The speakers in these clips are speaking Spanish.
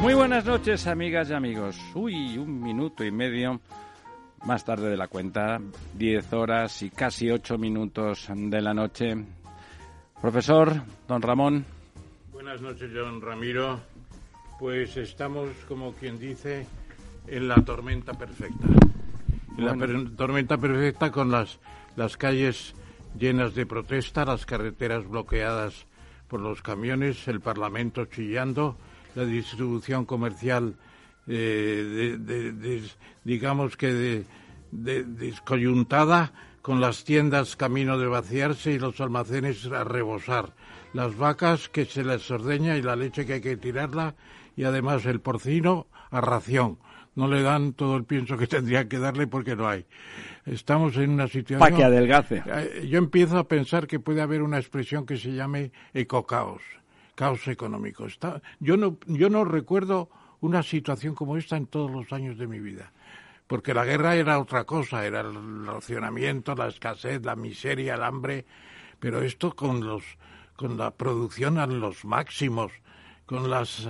Muy buenas noches, amigas y amigos. Un minuto y medio más tarde de la cuenta, 10:08 de la noche. Profesor, don Ramón. Buenas noches, don Ramiro. Pues estamos, como quien dice, en la tormenta perfecta. Tormenta perfecta con las calles llenas de protesta, las carreteras bloqueadas por los camiones, el Parlamento chillando, la distribución comercial, descoyuntada, con las tiendas camino de vaciarse y los almacenes a rebosar. Las vacas que se les ordeña y la leche que hay que tirarla, y además el porcino a ración. No le dan todo el pienso que tendrían que darle porque no hay. Estamos en una situación... Para que adelgace. Yo empiezo a pensar que puede haber una expresión que se llame ecocaos. Caos económico. Yo no recuerdo una situación como esta en todos los años de mi vida, porque la guerra era otra cosa, era el racionamiento, la escasez, la miseria, el hambre, pero esto con la producción a los máximos, con los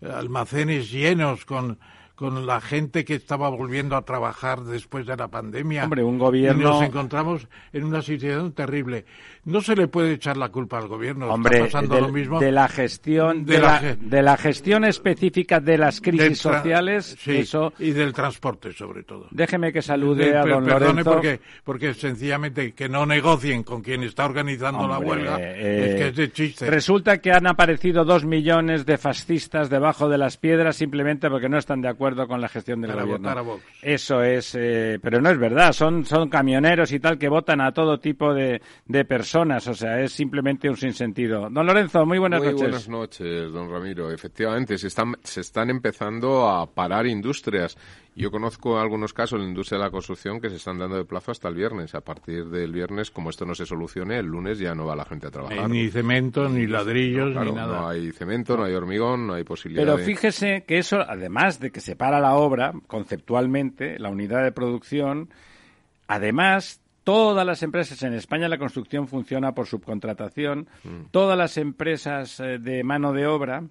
almacenes llenos, con la gente que estaba volviendo a trabajar después de la pandemia. Hombre, un gobierno... Y nos encontramos en una situación terrible. No se le puede echar la culpa al gobierno. Hombre, está pasando lo mismo. De la gestión de la gestión específica de las crisis sociales... Sí, eso, y del transporte, sobre todo. Déjeme que salude a don Lorenzo. Porque sencillamente que no negocien con quien está organizando la huelga. Es que es de chiste. Resulta que han aparecido 2 millones de fascistas debajo de las piedras simplemente porque no están de acuerdo con la gestión del gobierno. Eso es, pero no es verdad, son camioneros y tal que votan a todo tipo de personas, o sea, es simplemente un sinsentido. Don Lorenzo, muy buenas noches. Muy buenas noches, don Ramiro. Efectivamente, se están empezando a parar industrias. Yo conozco algunos casos en la industria de la construcción que se están dando de plazo hasta el viernes. A partir del viernes, como esto no se solucione, el lunes ya no va la gente a trabajar. Ni cemento, ni ladrillos, ni nada. No hay cemento, no hay hormigón, no hay posibilidad. Pero fíjese que eso, además de que se para la obra, conceptualmente, la unidad de producción, además... Todas las empresas en España, la construcción funciona por subcontratación. Todas las empresas de mano de obra,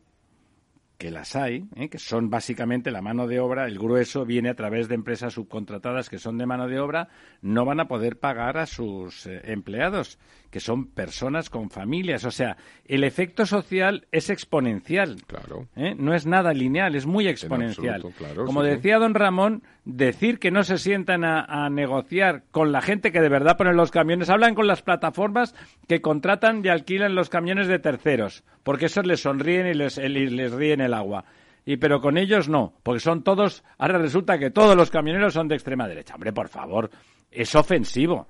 que las hay, que son básicamente la mano de obra, el grueso viene a través de empresas subcontratadas que son de mano de obra, no van a poder pagar a sus empleados, que son personas con familias. O sea, el efecto social es exponencial. Claro. No es nada lineal, es muy exponencial. En absoluto, claro, como sí, decía don Ramón, decir que no se sientan a negociar con la gente que de verdad pone los camiones, hablan con las plataformas que contratan y alquilan los camiones de terceros, porque esos les sonríen y les ríen el agua. Pero con ellos no, porque son todos, ahora resulta que todos los camioneros son de extrema derecha. Hombre, por favor, es ofensivo,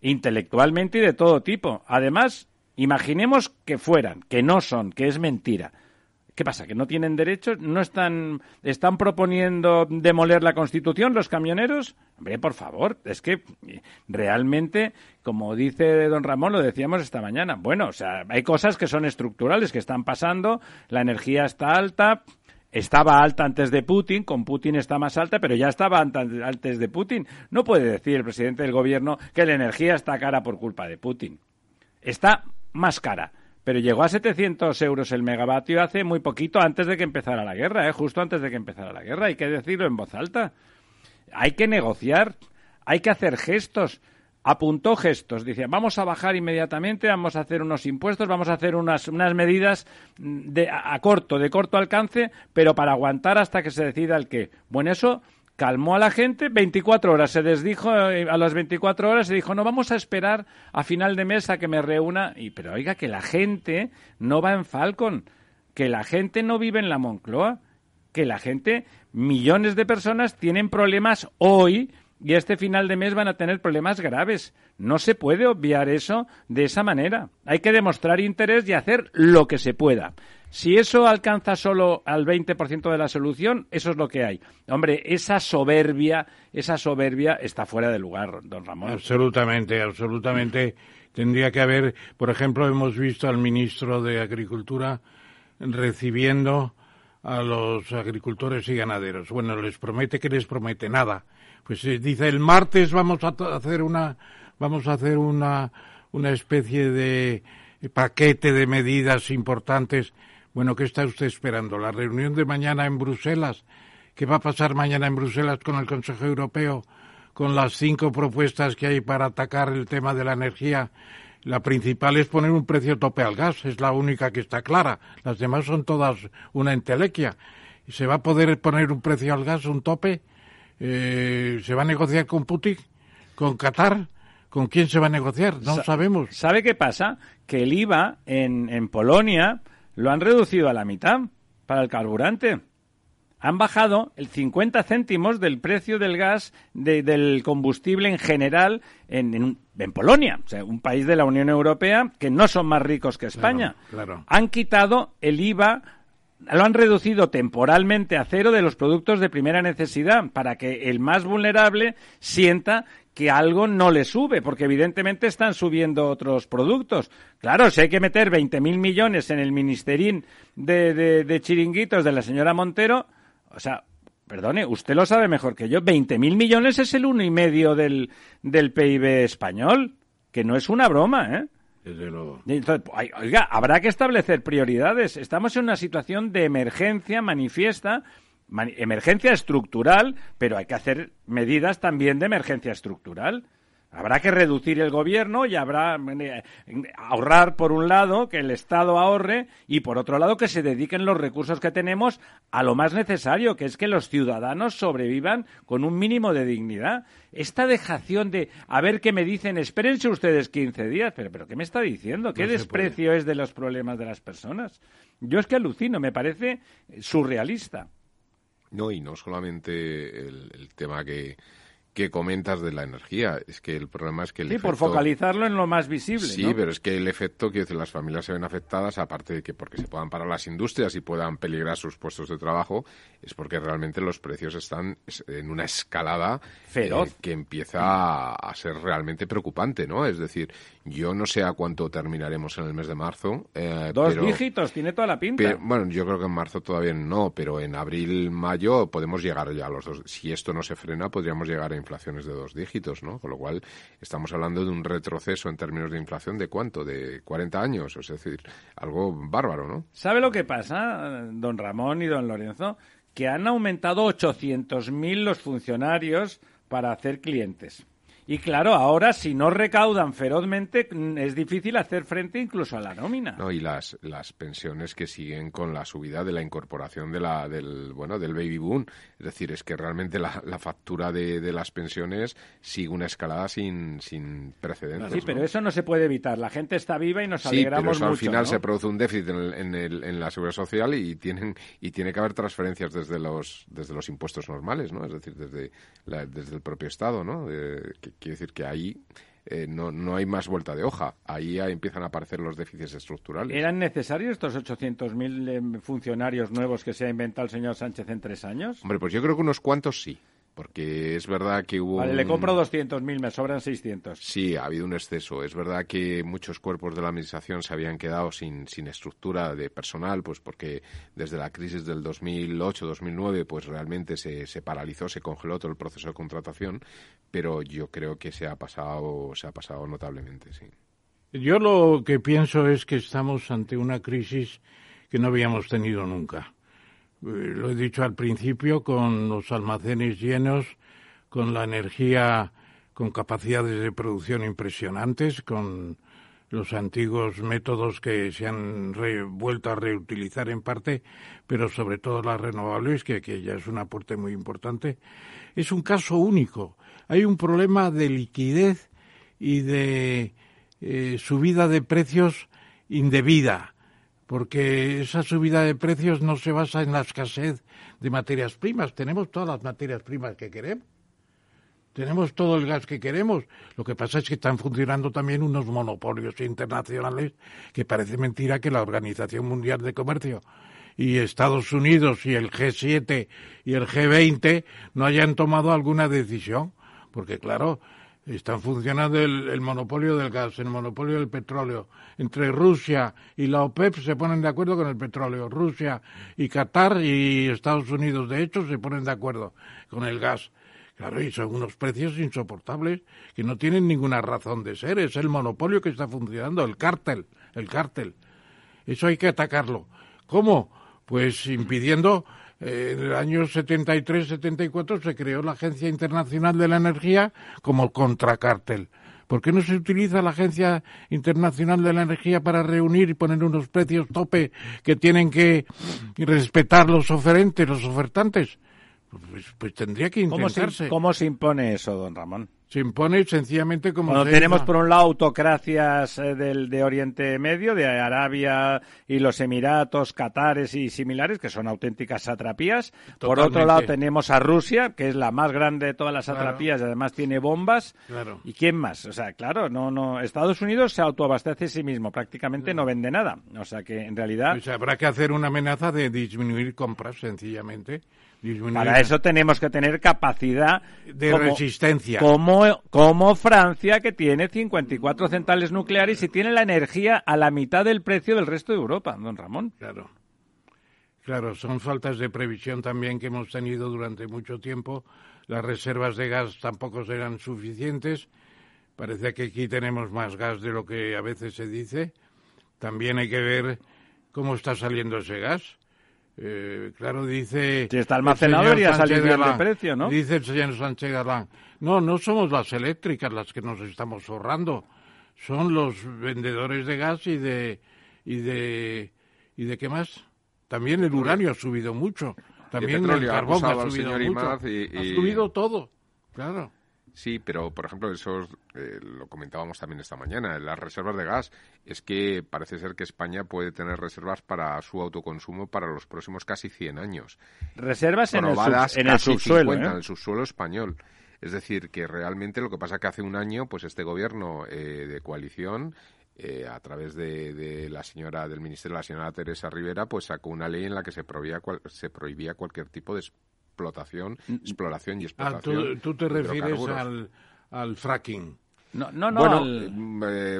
intelectualmente y de todo tipo. Además, imaginemos que fueran, que no son, que es mentira. ¿Qué pasa? ¿Que no tienen derechos? ¿No están proponiendo demoler la Constitución los camioneros? Hombre, por favor, es que realmente, como dice don Ramón, lo decíamos esta mañana, bueno, o sea, hay cosas que son estructurales, que están pasando, la energía está alta, estaba alta antes de Putin, con Putin está más alta, pero ya estaba antes de Putin. No puede decir el presidente del gobierno que la energía está cara por culpa de Putin. Está más cara. Pero llegó a 700 euros el megavatio hace muy poquito antes de que empezara la guerra, justo antes de que empezara la guerra. Hay que decirlo en voz alta. Hay que negociar, hay que hacer gestos. Apuntó gestos, dice, vamos a bajar inmediatamente, vamos a hacer unos impuestos, vamos a hacer unas medidas de corto alcance, pero para aguantar hasta que se decida el qué. Bueno, eso calmó a la gente, 24 horas, se desdijo a las 24 horas y dijo, no, vamos a esperar a final de mes a que me reúna. Y pero oiga, que la gente no va en Falcon, que la gente no vive en la Moncloa, que la gente, millones de personas tienen problemas hoy y este final de mes van a tener problemas graves. No se puede obviar eso de esa manera. Hay que demostrar interés y hacer lo que se pueda. Si eso alcanza solo al 20% de la solución, eso es lo que hay. Hombre, esa soberbia está fuera de lugar, don Ramón. Absolutamente, absolutamente. Tendría que haber, por ejemplo, hemos visto al ministro de Agricultura recibiendo a los agricultores y ganaderos. Bueno, les promete que les promete nada. Pues dice, el martes vamos a hacer una especie de paquete de medidas importantes. Bueno, ¿qué está usted esperando? La reunión de mañana en Bruselas. ¿Qué va a pasar mañana en Bruselas con el Consejo Europeo? Con las 5 propuestas que hay para atacar el tema de la energía. La principal es poner un precio tope al gas, es la única que está clara. Las demás son todas una entelequia. ¿Se va a poder poner un precio al gas, un tope? ¿Se va a negociar con Putin? ¿Con Qatar? ¿Con quién se va a negociar? No sabemos. ¿Sabe qué pasa? Que el IVA en Polonia lo han reducido a la mitad para el carburante. Han bajado el 50 céntimos del precio del gas, del combustible en general en Polonia, o sea, un país de la Unión Europea que no son más ricos que España. Claro. Han quitado el IVA, lo han reducido temporalmente a cero de los productos de primera necesidad para que el más vulnerable sienta que algo no le sube, porque evidentemente están subiendo otros productos. Claro, si hay que meter 20.000 millones en el ministerín de chiringuitos de la señora Montero, o sea, perdone, usted lo sabe mejor que yo, 20.000 millones es el 1,5 del PIB español, que no es una broma, ¿eh? Desde luego. Entonces, oiga, habrá que establecer prioridades. Estamos en una situación de emergencia manifiesta, emergencia estructural, pero hay que hacer medidas también de emergencia estructural. Habrá que reducir el gobierno y habrá ahorrar, por un lado, que el Estado ahorre y, por otro lado, que se dediquen los recursos que tenemos a lo más necesario, que es que los ciudadanos sobrevivan con un mínimo de dignidad. Esta dejación de, a ver qué me dicen, espérense ustedes 15 días, pero ¿qué me está diciendo? ¿Qué desprecio es de los problemas de las personas? Yo es que alucino, me parece surrealista. No, y no solamente el tema que comentas de la energía, es que el problema es que el efecto... Sí, por focalizarlo en lo más visible, sí, ¿no? Pero es que el efecto, que las familias se ven afectadas, aparte de que porque se puedan parar las industrias y puedan peligrar sus puestos de trabajo, es porque realmente los precios están en una escalada feroz que empieza a ser realmente preocupante, ¿no? Es decir, yo no sé a cuánto terminaremos en el mes de marzo. Dos dígitos, tiene toda la pinta. Pero, bueno, yo creo que en marzo todavía no, pero en abril, mayo podemos llegar ya a los dos. Si esto no se frena, podríamos llegar a inflaciones de 2 dígitos, ¿no? Con lo cual estamos hablando de un retroceso en términos de inflación de ¿cuánto? De 40 años, es decir, algo bárbaro, ¿no? ¿Sabe lo que pasa, don Ramón y don Lorenzo? Que han aumentado 800.000 los funcionarios para hacer clientes. Y claro, ahora si no recaudan ferozmente es difícil hacer frente incluso a la nómina. No, y las pensiones que siguen con la subida de la incorporación del baby boom. Es decir, es que realmente la factura de las pensiones sigue una escalada sin precedentes. Sí, ¿no? Pero eso no se puede evitar. La gente está viva y nos alegramos mucho. Sí, pero eso, al final, ¿no? Se produce un déficit en la seguridad social y tiene que haber transferencias desde los impuestos normales, ¿no? Es decir, desde el propio Estado, ¿no? Quiere decir que ahí no hay más vuelta de hoja. Ahí empiezan a aparecer los déficits estructurales. ¿Eran necesarios estos 800.000 funcionarios nuevos que se ha inventado el señor Sánchez en 3 años? Hombre, pues yo creo que unos cuantos sí. Porque es verdad que hubo... Vale, le compro 200.000, me sobran 600. Sí, ha habido un exceso. Es verdad que muchos cuerpos de la administración se habían quedado sin estructura de personal, pues porque desde la crisis del 2008-2009, pues realmente se paralizó, se congeló todo el proceso de contratación, pero yo creo que se ha pasado notablemente, sí. Yo lo que pienso es que estamos ante una crisis que no habíamos tenido nunca. Lo he dicho al principio, con los almacenes llenos, con la energía, con capacidades de producción impresionantes, con los antiguos métodos que se han vuelto a reutilizar en parte, pero sobre todo las renovables, que ya es un aporte muy importante. Es un caso único. Hay un problema de liquidez y de subida de precios indebida, porque esa subida de precios no se basa en la escasez de materias primas. Tenemos todas las materias primas que queremos. Tenemos todo el gas que queremos. Lo que pasa es que están funcionando también unos monopolios internacionales que parece mentira que la Organización Mundial de Comercio y Estados Unidos y el G7 y el G20 no hayan tomado alguna decisión. Porque, claro, están funcionando el monopolio del gas, el monopolio del petróleo. Entre Rusia y la OPEP se ponen de acuerdo con el petróleo. Rusia y Qatar y Estados Unidos, de hecho, se ponen de acuerdo con el gas. Claro, y son unos precios insoportables que no tienen ninguna razón de ser. Es el monopolio que está funcionando, el cártel. Eso hay que atacarlo. ¿Cómo? Pues impidiendo... en el año 73-74 se creó la Agencia Internacional de la Energía como contracártel. ¿Por qué no se utiliza la Agencia Internacional de la Energía para reunir y poner unos precios tope que tienen que respetar los oferentes, los ofertantes? Pues tendría que intentarse. ¿Cómo se impone eso, don Ramón? Se impone sencillamente como... Bueno, tenemos por un lado autocracias de Oriente Medio, de Arabia y los Emiratos, Qatares y similares, que son auténticas satrapías. Totalmente. Por otro lado tenemos a Rusia, que es la más grande de todas las satrapías, claro. Y además tiene bombas. Claro. ¿Y quién más? O sea, claro, no. Estados Unidos se autoabastece a sí mismo, prácticamente claro. No vende nada. O sea que en realidad... Pues habrá que hacer una amenaza de disminuir compras, sencillamente. Para eso tenemos que tener capacidad de resistencia. Como Francia, que tiene 54 centrales nucleares y tiene la energía a la mitad del precio del resto de Europa, don Ramón. Claro, son faltas de previsión también que hemos tenido durante mucho tiempo. Las reservas de gas tampoco serán suficientes. Parece que aquí tenemos más gas de lo que a veces se dice. También hay que ver cómo está saliendo ese gas. Claro, dice... Si está almacenado, ya salió de precio, ¿no? Dice el señor Sánchez Galán. No somos las eléctricas las que nos estamos forrando. Son los vendedores de gas y de ¿qué más? También el uranio ha subido mucho. También el carbón ha subido mucho. Ha subido todo, claro. Sí, pero, por ejemplo, eso lo comentábamos también esta mañana, las reservas de gas, es que parece ser que España puede tener reservas para su autoconsumo para los próximos casi 100 años. Reservas en el subsuelo, 50, en el subsuelo español. Es decir, que realmente lo que pasa es que hace un año, pues este gobierno de coalición... a través de la señora del ministerio, la señora Teresa Rivera, pues sacó una ley en la que se prohibía cualquier tipo de exploración y explotación. ¿Tú te refieres al fracking? No. Bueno,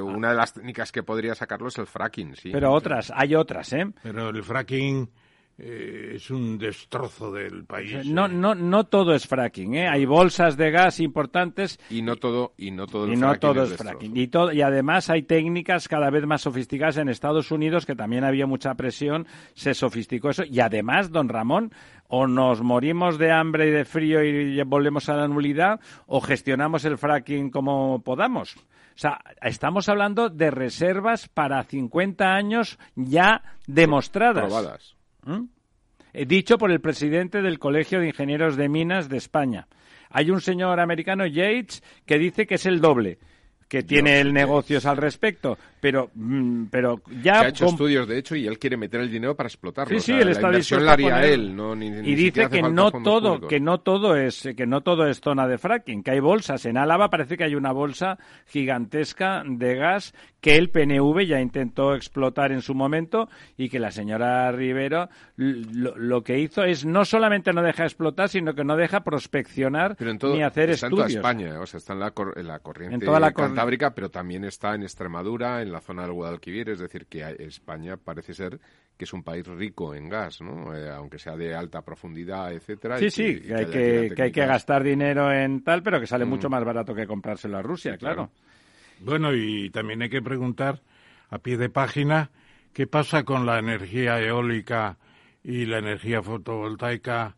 una de las técnicas que podría sacarlo es el fracking, sí. Pero hay otras, ¿eh? Pero el fracking... es un destrozo del país. No todo es fracking, ¿eh? Hay bolsas de gas importantes y no todo es fracking. Y además hay técnicas cada vez más sofisticadas en Estados Unidos, que también había mucha presión, se sofisticó eso. Y además, don Ramón, o nos morimos de hambre y de frío y volvemos a la nulidad, o gestionamos el fracking como podamos. O sea, estamos hablando de reservas para 50 años ya demostradas. Probadas. Dicho por el presidente del Colegio de Ingenieros de Minas de España. Hay un señor americano, Yates, que dice que es el doble, que tiene negocios al respecto, pero ya... Que ha hecho estudios, de hecho, y él quiere meter el dinero para explotarlo. Sí, o sea, él está diciendo... La inversión la haría él, no, ni y dice que no todo es zona de fracking, que hay bolsas. En Álava parece que hay una bolsa gigantesca de gas que el PNV ya intentó explotar en su momento y que la señora Rivero lo que hizo es no solamente no deja explotar, sino que no deja prospeccionar ni hacer estudios. En toda España, o sea, está en la corriente... En toda la Cantábrica, pero también está en Extremadura, en la zona del Guadalquivir, es decir, que España parece ser que es un país rico en gas, ¿no? Aunque sea de alta profundidad, etcétera. Sí, que hay que gastar dinero en tal, pero que sale mucho más barato que comprárselo a Rusia, sí, claro. Bueno, y también hay que preguntar a pie de página qué pasa con la energía eólica y la energía fotovoltaica,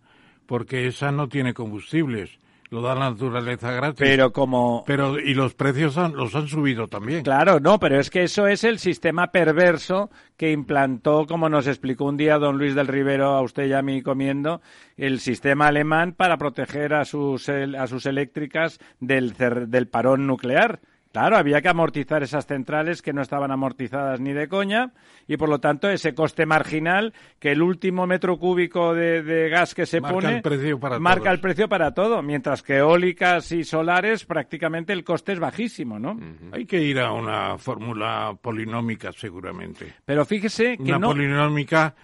porque esa no tiene combustibles. lo da la naturaleza gratis. Pero como... Pero, y los precios los han subido también. Claro, no, pero es que eso es el sistema perverso que implantó, como nos explicó un día don Luis del Rivero, a usted y a mí comiendo, el sistema alemán para proteger a sus eléctricas del parón nuclear. Claro, había que amortizar esas centrales que no estaban amortizadas ni de coña y, por lo tanto, ese coste marginal que el último metro cúbico de gas que se pone marca el precio para todo, mientras que eólicas y solares prácticamente el coste es bajísimo, ¿no? Uh-huh. Hay que ir a una fórmula polinómica seguramente. Pero fíjese que no... Una polinómica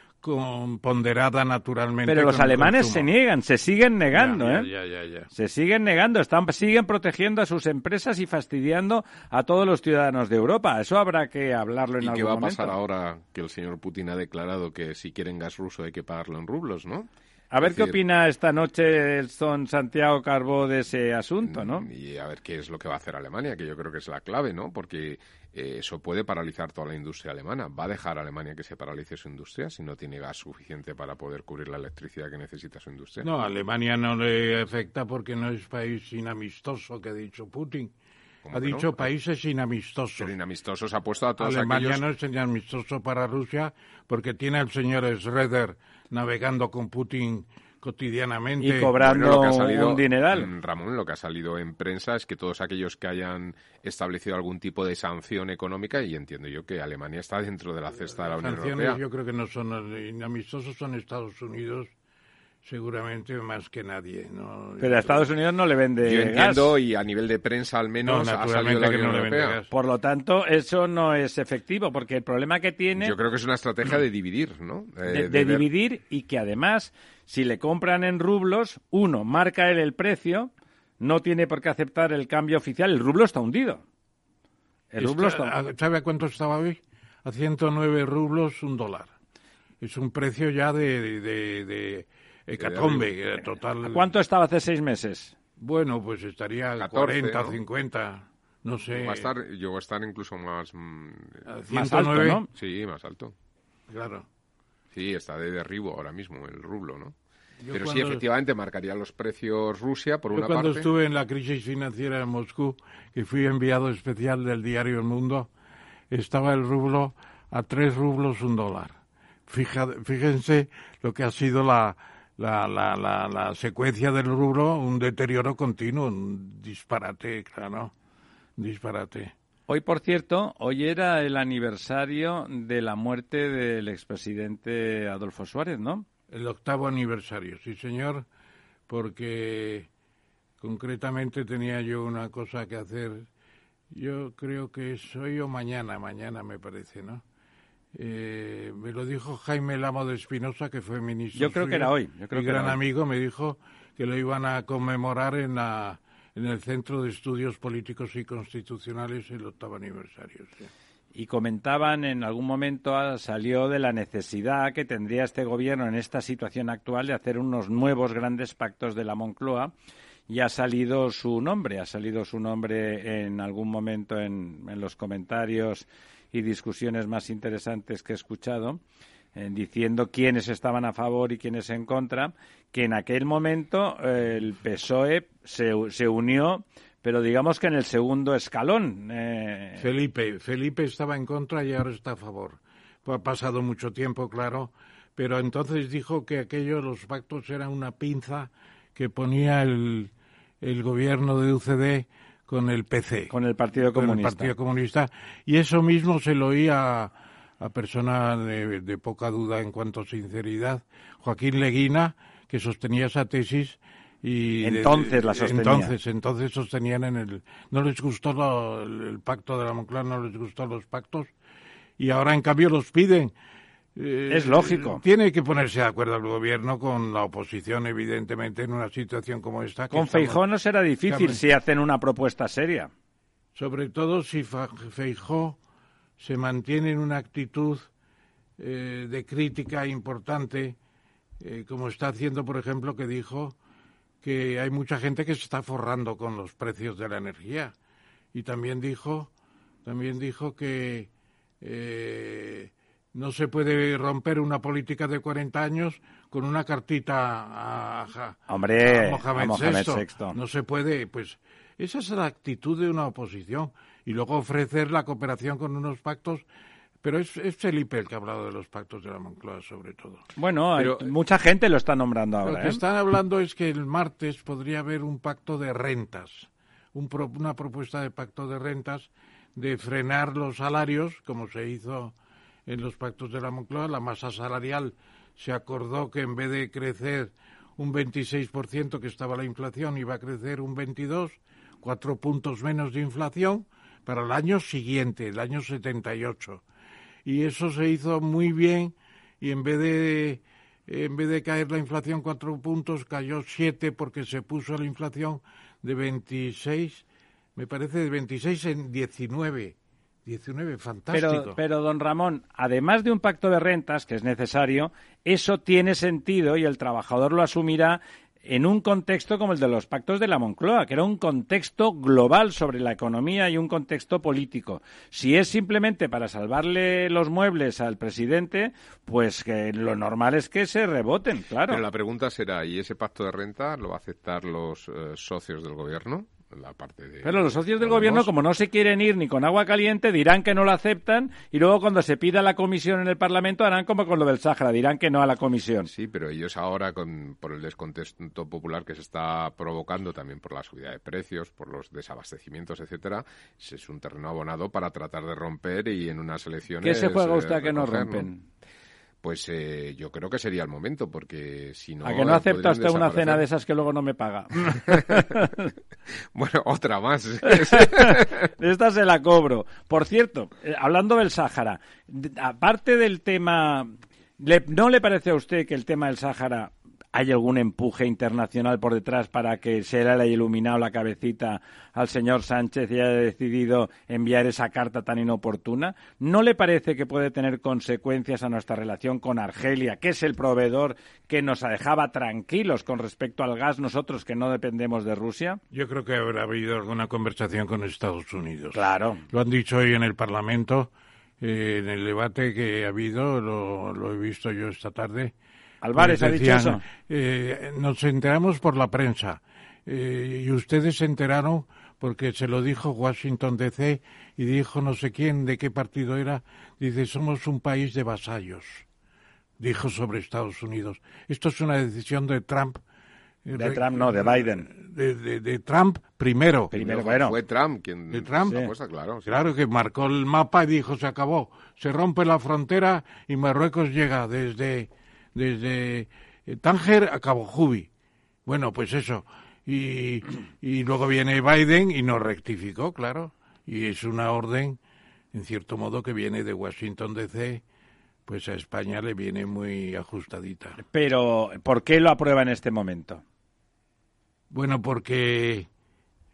ponderada naturalmente. Pero los alemanes se niegan, se siguen negando, ya. Se siguen negando, siguen protegiendo a sus empresas y fastidiando a todos los ciudadanos de Europa. Eso habrá que hablarlo en algún momento. ¿Y qué va a pasar ahora que el señor Putin ha declarado que si quieren gas ruso hay que pagarlo en rublos, ¿no? A ver qué opina esta noche el don Santiago Carbó de ese asunto, ¿no? Y a ver qué es lo que va a hacer Alemania, que yo creo que es la clave, ¿no? Porque eso puede paralizar toda la industria alemana. ¿Va a dejar a Alemania que se paralice su industria si no tiene gas suficiente para poder cubrir la electricidad que necesita su industria? No, a Alemania no le afecta porque no es país inamistoso, que ha dicho Putin. Ha dicho no? Países inamistosos. Pero inamistosos ha puesto a todos Alemania aquellos... Alemania no es inamistoso para Rusia porque tiene al señor Schroeder navegando con Putin cotidianamente. Y cobrando un dineral. Ramón, lo que ha salido en prensa es que todos aquellos que hayan establecido algún tipo de sanción económica, y entiendo yo que Alemania está dentro de la cesta de la Unión Europea. Sanciones yo creo que no son inamistosos, son Estados Unidos... Seguramente más que nadie. No, pero a Estados Unidos no le vende gas. Yo entiendo, gas. Y a nivel de prensa al menos ha salido la Unión Europea. Por lo tanto, eso no es efectivo, porque el problema que tiene... Yo creo que es una estrategia de dividir, ¿no? De dividir y que además, si le compran en rublos, uno, marca él el precio, no tiene por qué aceptar el cambio oficial, el rublo está hundido. ¿Sabe a cuánto estaba hoy? A 109 rublos un dólar. Es un precio ya de hecatombe total. ¿Cuánto estaba hace 6 meses? Bueno, pues estaría 14, 40, ¿no? 50, no sé. Llegó a estar incluso más... 109. Más alto, ¿no? Sí, más alto. Claro. Sí, está de derribo ahora mismo el rublo, ¿no? Pero sí, efectivamente, marcaría los precios Rusia, por una parte. Yo cuando estuve en la crisis financiera en Moscú, que fui enviado especial del diario El Mundo, estaba el rublo a 3 rublos un dólar. Fíjense lo que ha sido la secuencia del rublo, un deterioro continuo, un disparate, claro, disparate. Hoy, por cierto, hoy era el aniversario de la muerte del expresidente Adolfo Suárez, ¿no? El 8º aniversario, sí, señor, porque concretamente tenía yo una cosa que hacer. Yo creo que es hoy o mañana me parece, ¿no? Me lo dijo Jaime Lamo de Espinosa, que fue ministro. Yo creo suyo, que era hoy. Yo creo mi que gran amigo me dijo que lo iban a conmemorar en el Centro de Estudios Políticos y Constitucionales el 8º aniversario. Sí. Y comentaban en algún momento, salió de la necesidad que tendría este gobierno en esta situación actual de hacer unos nuevos grandes pactos de la Moncloa. Y ha salido su nombre en algún momento en los comentarios y discusiones más interesantes que he escuchado, diciendo quiénes estaban a favor y quiénes en contra, que en aquel momento el PSOE se unió, pero digamos que en el segundo escalón. Felipe estaba en contra y ahora está a favor. Ha pasado mucho tiempo, claro, pero entonces dijo que los pactos eran una pinza que ponía el gobierno de UCD con el PC. Con el Partido Comunista. Con el Partido Comunista. Y eso mismo se lo oía a personas de poca duda en cuanto a sinceridad. Joaquín Leguina, que sostenía esa tesis. Y la sostenían. Entonces sostenían en el... No les gustó el pacto de la Moncloa, no les gustó los pactos. Y ahora, en cambio, los piden. Es lógico. Tiene que ponerse de acuerdo el gobierno con la oposición, evidentemente, en una situación como esta. Con Feijóo no será difícil si hacen una propuesta seria. Sobre todo si Feijóo se mantiene en una actitud de crítica importante, como está haciendo, por ejemplo, que dijo que hay mucha gente que se está forrando con los precios de la energía. Y también dijo que... No se puede romper una política de 40 años con una cartita a Mohamed VI. No se puede, pues esa es la actitud de una oposición. Y luego ofrecer la cooperación con unos pactos. Pero es Felipe el que ha hablado de los pactos de la Moncloa, sobre todo. Bueno, pero mucha gente lo está nombrando ahora. Lo que están hablando es que el martes podría haber un pacto de rentas, una propuesta de pacto de rentas, de frenar los salarios, como se hizo en los pactos de la Moncloa. La masa salarial se acordó que en vez de crecer un 26%, que estaba la inflación, iba a crecer un 22%, 4 puntos menos de inflación, para el año siguiente, el año 78%. Y eso se hizo muy bien, y en vez de caer la inflación 4 puntos, cayó 7, porque se puso la inflación de 26, me parece, de 26 en 19. 19, fantástico. Pero, don Ramón, además de un pacto de rentas, que es necesario, eso tiene sentido y el trabajador lo asumirá en un contexto como el de los pactos de la Moncloa, que era un contexto global sobre la economía y un contexto político. Si es simplemente para salvarle los muebles al presidente, pues que lo normal es que se reboten, claro. Pero la pregunta será, ¿y ese pacto de renta lo va a aceptar los socios del gobierno? La parte de, pero los socios del gobierno, como no se quieren ir ni con agua caliente, dirán que no lo aceptan, y luego cuando se pida la comisión en el Parlamento harán como con lo del Sáhara, dirán que no a la comisión. Sí, pero ellos ahora, por el descontento popular que se está provocando también por la subida de precios, por los desabastecimientos, etcétera, es un terreno abonado para tratar de romper, y en unas elecciones... ¿Qué se juega usted que no rompen? Pues yo creo que sería el momento, porque si no... ¿A que no acepta usted una cena de esas que luego no me paga? Bueno, otra más. Esta se la cobro. Por cierto, hablando del Sáhara, aparte del tema... ¿No le parece a usted que el tema del Sáhara hay algún empuje internacional por detrás para que se le haya iluminado la cabecita al señor Sánchez y haya decidido enviar esa carta tan inoportuna? ¿No le parece que puede tener consecuencias a nuestra relación con Argelia, que es el proveedor que nos dejaba tranquilos con respecto al gas, nosotros que no dependemos de Rusia? Yo creo que habrá habido alguna conversación con Estados Unidos. Claro. Lo han dicho hoy en el Parlamento, en el debate que ha habido, lo he visto yo esta tarde. Álvarez pues decían, ha dicho eso. Nos enteramos por la prensa y ustedes se enteraron porque se lo dijo Washington DC y dijo no sé quién, de qué partido era, dice somos un país de vasallos, dijo sobre Estados Unidos. Esto es una decisión de Trump. De Biden. De Trump primero. Bueno. Fue Trump quien... De Trump. Sí. Cosa, claro, sí. Claro que marcó el mapa y dijo se acabó, se rompe la frontera y Marruecos llega desde Tánger a Cabo Jubi. Bueno, pues eso. Y luego viene Biden y nos rectificó, claro. Y es una orden, en cierto modo, que viene de Washington D.C., pues a España le viene muy ajustadita. Pero, ¿por qué lo aprueba en este momento? Bueno, porque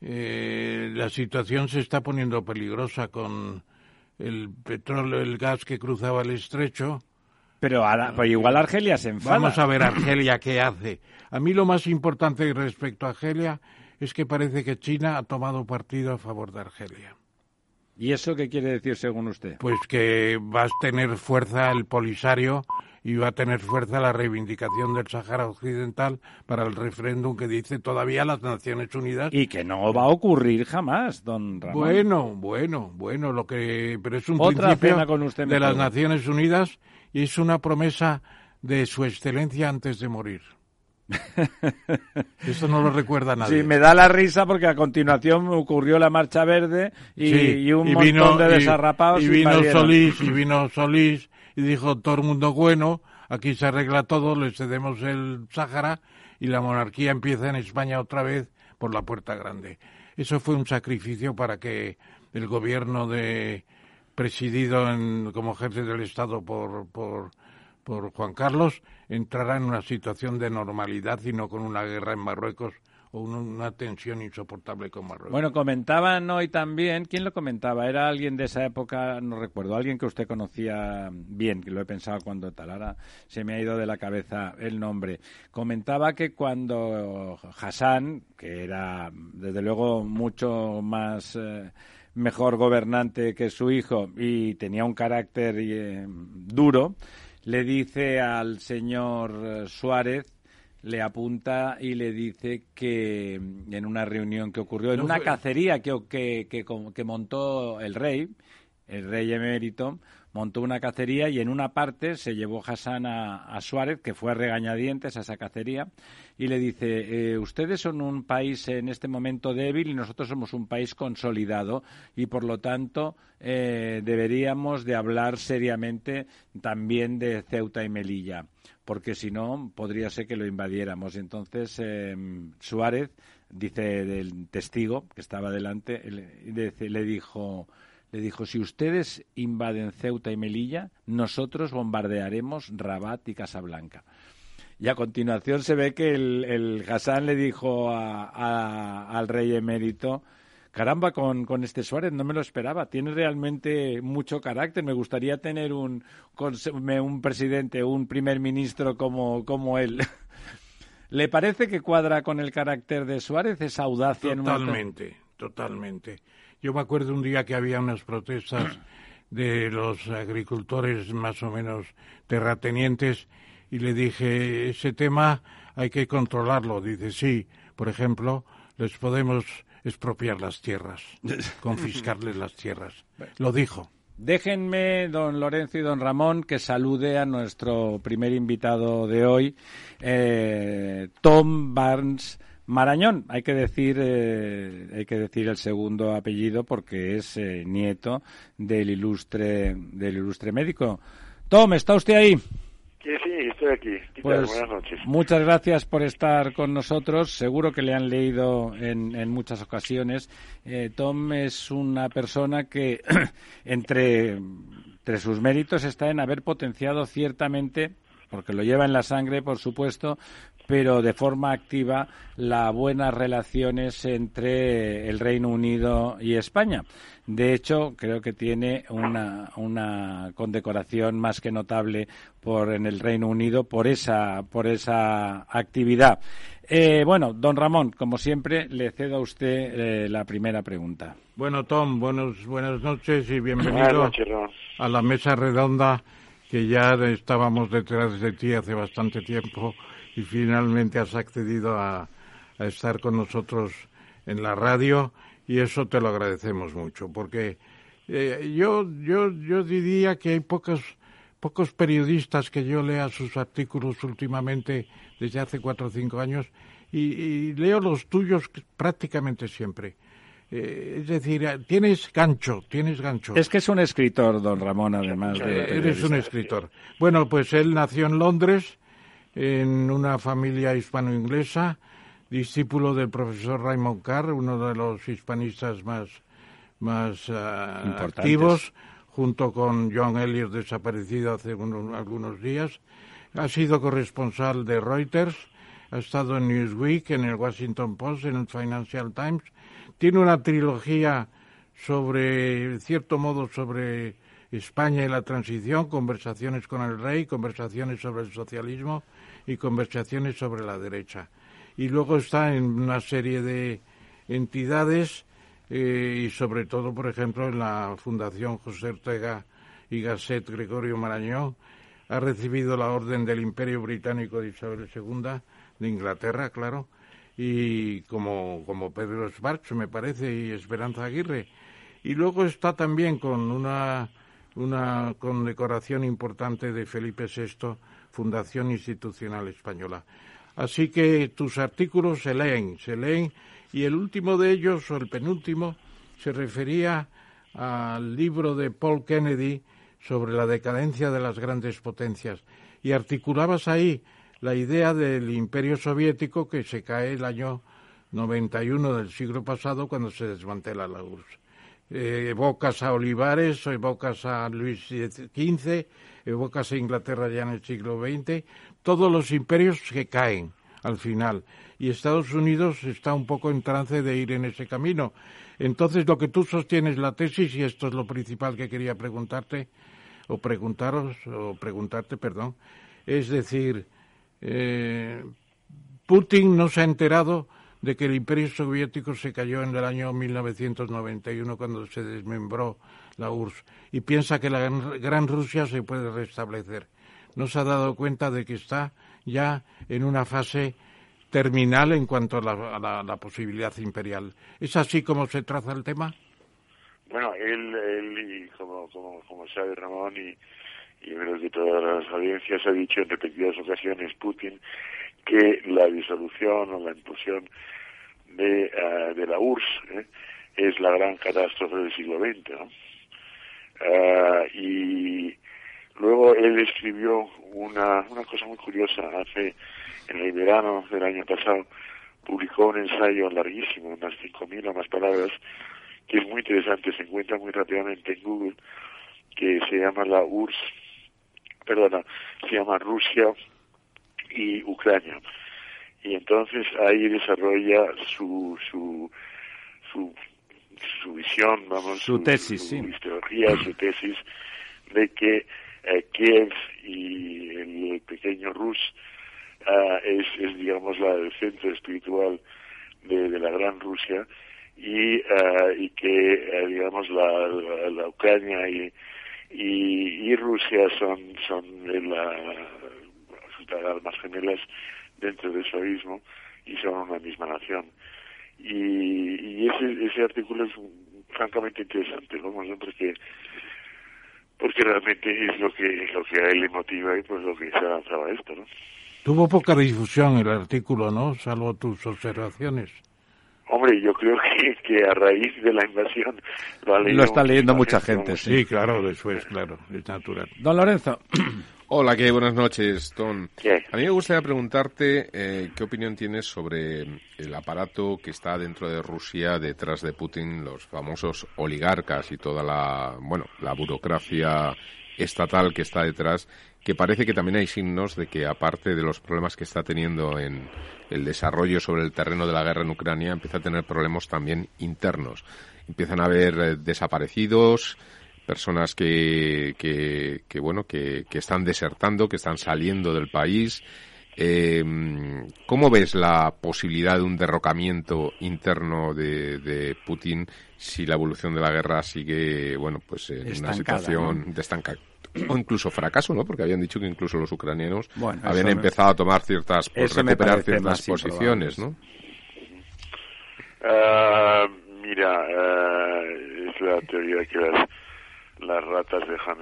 la situación se está poniendo peligrosa con el petróleo, el gas que cruzaba el estrecho. Pero ahora, pues igual Argelia se enfada. Vamos a ver Argelia qué hace. A mí lo más importante respecto a Argelia es que parece que China ha tomado partido a favor de Argelia. ¿Y eso qué quiere decir según usted? Pues que va a tener fuerza el Polisario y va a tener fuerza la reivindicación del Sahara Occidental para el referéndum que dice todavía las Naciones Unidas. Y que no va a ocurrir jamás, don Ramón. Bueno, lo que... Pero es un principio con usted de las Naciones Unidas y es una promesa de su excelencia antes de morir. Eso no lo recuerda nadie. Sí, me da la risa porque a continuación ocurrió la Marcha Verde y un montón de desarrapados. Y vino Solís y dijo, todo el mundo bueno, aquí se arregla todo, le cedemos el Sáhara y la monarquía empieza en España otra vez por la Puerta Grande. Eso fue un sacrificio para que el gobierno presidido como jefe del Estado por Juan Carlos, entrará en una situación de normalidad y no con una guerra en Marruecos o una tensión insoportable con Marruecos. Bueno, comentaban hoy también, ¿quién lo comentaba? Era alguien de esa época, no recuerdo, alguien que usted conocía bien, que lo he pensado cuando tal, ahora se me ha ido de la cabeza el nombre. Comentaba que cuando Hassan, que era desde luego mucho más... mejor gobernante que su hijo y tenía un carácter duro, le dice al señor Suárez, le apunta y le dice que en una reunión que ocurrió, en una cacería que montó el rey emérito, montó una cacería y en una parte se llevó Hassan a Suárez, que fue a regañadientes a esa cacería, y le dice, ustedes son un país en este momento débil y nosotros somos un país consolidado y por lo tanto deberíamos de hablar seriamente también de Ceuta y Melilla, porque si no podría ser que lo invadiéramos. Entonces Suárez, dice el testigo que estaba delante, le dijo, si ustedes invaden Ceuta y Melilla, nosotros bombardearemos Rabat y Casablanca. Y a continuación se ve que el Hassan le dijo al rey emérito, caramba, con este Suárez no me lo esperaba, tiene realmente mucho carácter, me gustaría tener un presidente, un primer ministro como él. ¿Le parece que cuadra con el carácter de Suárez esa audacia? Totalmente. Yo me acuerdo un día que había unas protestas de los agricultores más o menos terratenientes y le dije, ese tema hay que controlarlo. Dice, sí, por ejemplo, les podemos expropiar las tierras, confiscarles las tierras. Lo dijo. Déjenme, don Lorenzo y don Ramón, que salude a nuestro primer invitado de hoy, Tom Burns Marañón, hay que decir el segundo apellido porque es nieto del ilustre médico. Tom, ¿está usted ahí? Sí, estoy aquí. Pues, buenas noches. Muchas gracias por estar con nosotros. Seguro que le han leído en muchas ocasiones. Tom es una persona que, entre sus méritos, está en haber potenciado ciertamente, porque lo lleva en la sangre, por supuesto, pero de forma activa las buenas relaciones entre el Reino Unido y España. De hecho, creo que tiene una condecoración más que notable en el Reino Unido por esa actividad. Bueno, don Ramón, como siempre, le cedo a usted la primera pregunta. Bueno, Tom, buenas noches y bienvenido a la mesa redonda, que ya estábamos detrás de ti hace bastante tiempo y finalmente has accedido a estar con nosotros en la radio y eso te lo agradecemos mucho porque yo diría que hay pocos periodistas que yo lea sus artículos últimamente desde hace 4 o 5 años y leo los tuyos prácticamente siempre. Es decir, tienes gancho. Es que es un escritor, don Ramón, además de... Eres un escritor. Bueno, pues él nació en Londres, en una familia hispano-inglesa, discípulo del profesor Raymond Carr, uno de los hispanistas más activos, junto con John Elliot, desaparecido hace algunos días. Ha sido corresponsal de Reuters, ha estado en Newsweek, en el Washington Post, en el Financial Times. Tiene una trilogía sobre España y la transición, conversaciones con el rey, conversaciones sobre el socialismo y conversaciones sobre la derecha. Y luego está en una serie de entidades y sobre todo, por ejemplo, en la Fundación José Ortega y Gasset Gregorio Marañón. Ha recibido la Orden del Imperio Británico de Isabel II, de Inglaterra, claro, y como Pedro Schwarz, me parece, y Esperanza Aguirre. Y luego está también con una condecoración importante de Felipe VI, Fundación Institucional Española. Así que tus artículos se leen, y el último de ellos, o el penúltimo, se refería al libro de Paul Kennedy sobre la decadencia de las grandes potencias, y articulabas ahí la idea del Imperio Soviético que se cae el año 91 del siglo pasado cuando se desmantela la URSS. Evocas a Olivares, evocas a Luis XV, evocas a Inglaterra ya en el siglo XX. Todos los imperios que caen al final. Y Estados Unidos está un poco en trance de ir en ese camino. Entonces lo que tú sostienes la tesis, y esto es lo principal que quería preguntarte, es decir... Putin no se ha enterado de que el Imperio Soviético se cayó en el año 1991 cuando se desmembró la URSS y piensa que la Gran Rusia se puede restablecer. No se ha dado cuenta de que está ya en una fase terminal en cuanto a la posibilidad imperial. ¿Es así como se traza el tema? Bueno, él y como sabe Ramón y creo que todas las audiencias, ha dicho en repetidas ocasiones Putin que la disolución o la implosión de la URSS es la gran catástrofe del siglo XX, ¿no? Y luego él escribió una cosa muy curiosa. En el verano del año pasado publicó un ensayo larguísimo, unas 5.000 o más palabras, que es muy interesante, se encuentra muy rápidamente en Google, que se llama se llama Rusia y Ucrania. Y entonces ahí desarrolla su visión, su tesis de que Kiev y el pequeño Rus es digamos el centro espiritual de la Gran Rusia. Y que, digamos, la Ucrania y Rusia son las almas gemelas dentro del sovismo y son una misma nación. Y ese artículo es francamente interesante, ¿no? Porque realmente es lo que a él le motiva y pues lo que se ha lanzado a esto, ¿no? Tuvo poca difusión el artículo, ¿no? Salvo tus observaciones. Hombre, yo creo que a raíz de la invasión lo está leyendo mucha gente. Sí, claro, después, claro, es natural. Don Lorenzo. Hola, ¿qué? Buenas noches, Tom. ¿Qué? A mí me gustaría preguntarte qué opinión tienes sobre el aparato que está dentro de Rusia, detrás de Putin, los famosos oligarcas y toda la burocracia estatal que está detrás, que parece que también hay signos de que, aparte de los problemas que está teniendo en el desarrollo sobre el terreno de la guerra en Ucrania, empieza a tener problemas también internos. Empiezan a haber desaparecidos, personas que están desertando, que están saliendo del país. ¿Cómo ves la posibilidad de un derrocamiento interno de Putin si la evolución de la guerra sigue, en estancada, una situación, ¿no?, de estancada? O incluso fracaso, ¿no? Porque habían dicho que incluso los ucranianos habían empezado a tomar recuperar ciertas posiciones, ¿no? Es la teoría de que las ratas dejan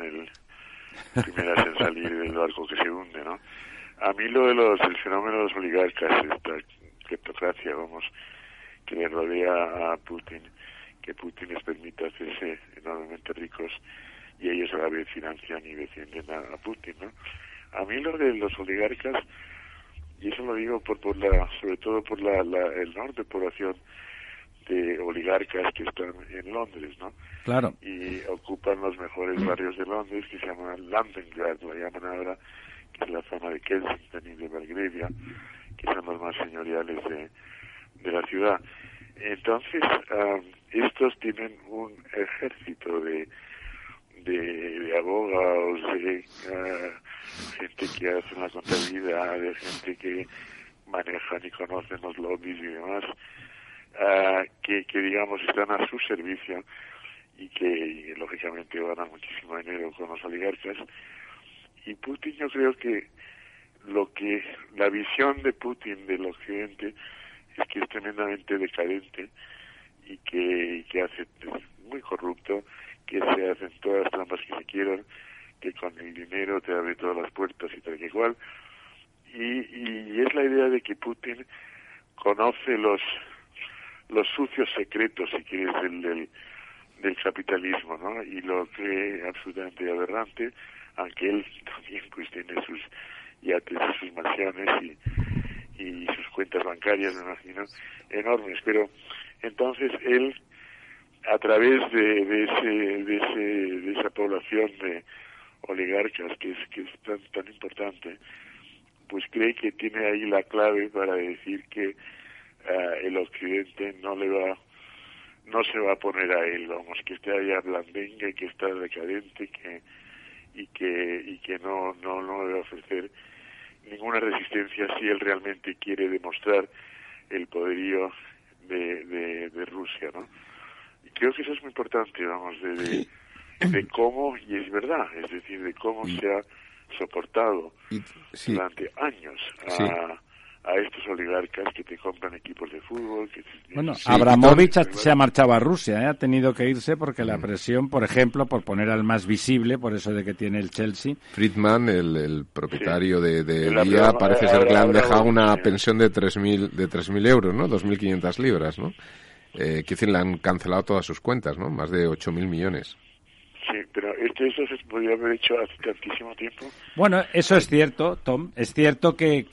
primeras en salir del barco que se hunde, ¿no? A mí el fenómeno de los oligarcas, esta criptocracia, que le rodea a Putin, que Putin les permite hacerse enormemente ricos, y ellos a la vez financian y defienden a Putin, ¿no? A mí lo de los oligarcas, y eso lo digo sobre todo por la enorme población de oligarcas que están en Londres, ¿no? Claro. Y ocupan los mejores barrios de Londres, que se llaman Londongrad, lo llaman ahora, que es la zona de Kensington y de Belgravia, que son los más señoriales de la ciudad. Entonces, estos tienen un ejército de abogados, de gente que hace la contabilidad, de gente que manejan y conocen los lobbies y demás, que digamos están a su servicio y que lógicamente ganan muchísimo dinero con los oligarcas. Y Putin, yo creo que la visión de Putin del occidente es que es tremendamente decadente y que hace muy corrupto, que se hacen todas las trampas que se quieran, que con el dinero te abre todas las puertas y tal que igual. Y es la idea de que Putin conoce los sucios secretos, si quieres, del capitalismo, ¿no? Y lo cree absolutamente aberrante, aunque él también pues tiene sus yates, sus mansiones y sus cuentas bancarias, me imagino, enormes. Pero entonces él, a través de esa población de oligarcas que es tan importante, pues cree que tiene ahí la clave para decir que el occidente no se va a poner a él, que esté allá blandengue, que está decadente, que no le va a ofrecer ninguna resistencia si él realmente quiere demostrar el poderío de Rusia, ¿no? Y creo que eso es muy importante, vamos, de cómo, y es verdad, es decir, de cómo se ha soportado durante años a estos oligarcas que te compran equipos de fútbol. Que bueno, Abramovich se ha marchado a Rusia, ha tenido que irse porque la presión, por ejemplo, por poner al más visible, por eso de que tiene el Chelsea. Friedman, el propietario de Melilla, parece ser que le han dejado una pensión de 3.000 euros, ¿no? 2.500 libras, ¿no? Que decir, le han cancelado todas sus cuentas, ¿no? Más de 8.000 millones. Sí, pero eso se podría haber hecho hace tantísimo tiempo. Bueno, eso es cierto, Tom. Es cierto que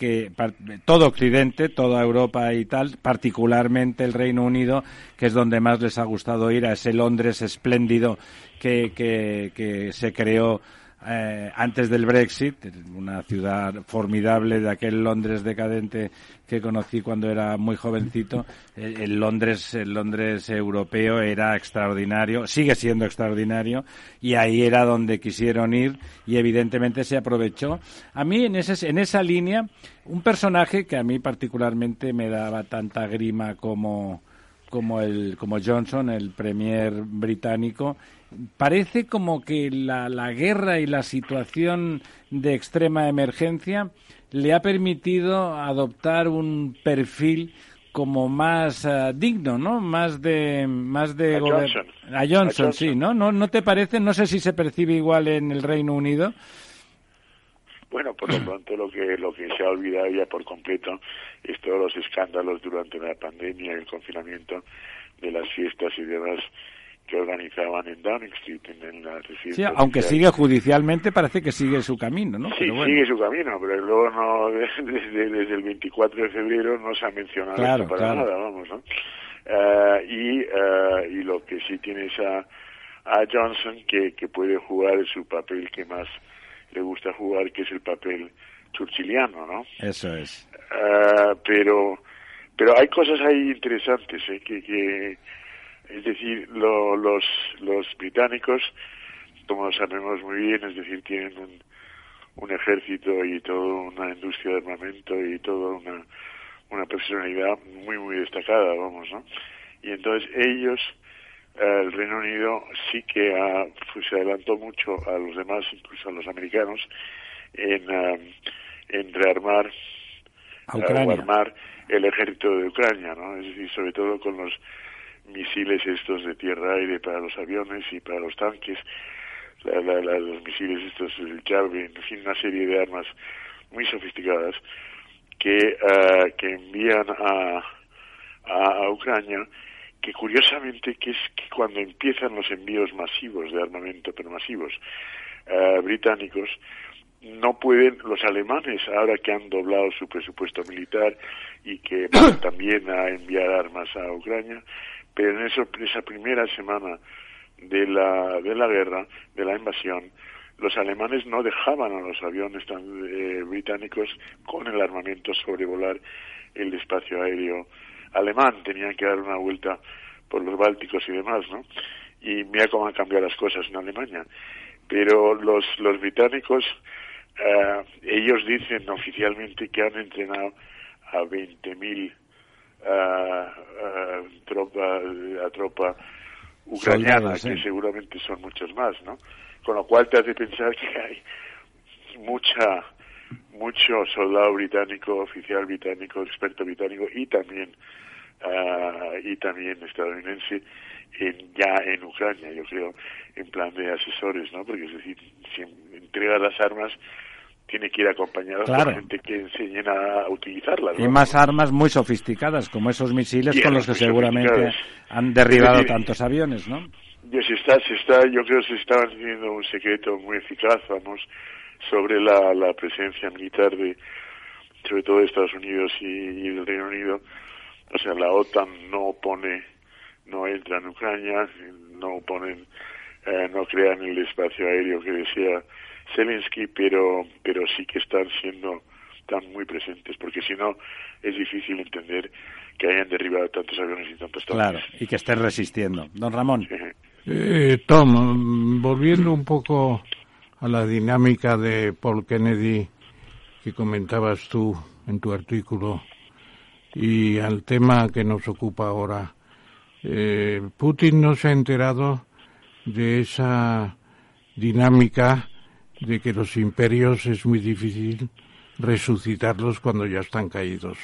todo Occidente, toda Europa y tal, particularmente el Reino Unido, que es donde más les ha gustado ir, a ese Londres espléndido que se creó antes del Brexit, una ciudad formidable de aquel Londres decadente que conocí cuando era muy jovencito. El Londres europeo era extraordinario, sigue siendo extraordinario, y ahí era donde quisieron ir y evidentemente se aprovechó. A mí en esa línea, un personaje que a mí particularmente me daba tanta grima como Johnson, el premier británico, parece como que la guerra y la situación de extrema emergencia le ha permitido adoptar un perfil como más digno, ¿no? Más de Johnson. A Johnson, sí, ¿no? ¿No te parece? No sé si se percibe igual en el Reino Unido. Bueno, por lo pronto lo que se ha olvidado ya por completo es todos los escándalos durante la pandemia, el confinamiento, de las fiestas y demás que organizaban en Downing Street. Aunque sigue judicialmente, parece que sigue su camino, ¿no? Sí, pero bueno, sigue su camino, pero luego no, desde el 24 de febrero no se ha mencionado nada, vamos, ¿no? Y lo que sí tiene es a Johnson, que puede jugar su papel que más le gusta jugar, que es el papel churchilliano, ¿no? Eso es. Pero hay cosas ahí interesantes, ¿eh? Que es decir, los británicos, como sabemos muy bien, es decir, tienen un ejército y toda una industria de armamento y toda una personalidad muy, muy destacada, vamos, ¿no? Y entonces ellos, el Reino Unido sí que se adelantó mucho a los demás, incluso a los americanos, en rearmar o armar el ejército de Ucrania, ¿no? Es decir, sobre todo con los misiles estos de tierra-aire para los aviones y para los tanques, los misiles estos del Javelin, en fin, una serie de armas muy sofisticadas que envían a Ucrania, que curiosamente que es que cuando empiezan los envíos masivos de armamento, pero masivos, británicos, no pueden, los alemanes, ahora que han doblado su presupuesto militar y que van también a enviar armas a Ucrania, pero en esa primera semana de la guerra, de la invasión, los alemanes no dejaban a los aviones británicos con el armamento sobrevolar el espacio aéreo alemán, tenían que dar una vuelta por los Bálticos y demás, ¿no? Y mira cómo han cambiado las cosas en Alemania. Pero los británicos, ellos dicen oficialmente que han entrenado a 20.000 tropa ucraniana, soldados, ¿eh? Que seguramente son muchos más, ¿no? Con lo cual te hace pensar que hay mucho soldado británico, oficial británico, experto británico y también estadounidense ya en Ucrania, yo creo, en plan de asesores, ¿no? Porque es decir, si entrega las armas tiene que ir acompañado por gente que enseñen a utilizarlas, ¿no? Y más armas muy sofisticadas, como esos misiles con los que seguramente han derribado tantos aviones, ¿no? Yo creo que se está haciendo un secreto muy eficaz, vamos, sobre la presencia militar de, sobre todo, de Estados Unidos y del Reino Unido. O sea, la OTAN no entra en Ucrania, no crean el espacio aéreo que decía Zelensky, pero sí que están muy presentes, porque si no es difícil entender que hayan derribado tantos aviones y tantos tanques. Claro, y que estén resistiendo. Don Ramón. Sí. Tom, volviendo un poco a la dinámica de Paul Kennedy que comentabas tú en tu artículo y al tema que nos ocupa ahora. Putin no se ha enterado de esa dinámica de que los imperios es muy difícil resucitarlos cuando ya están caídos.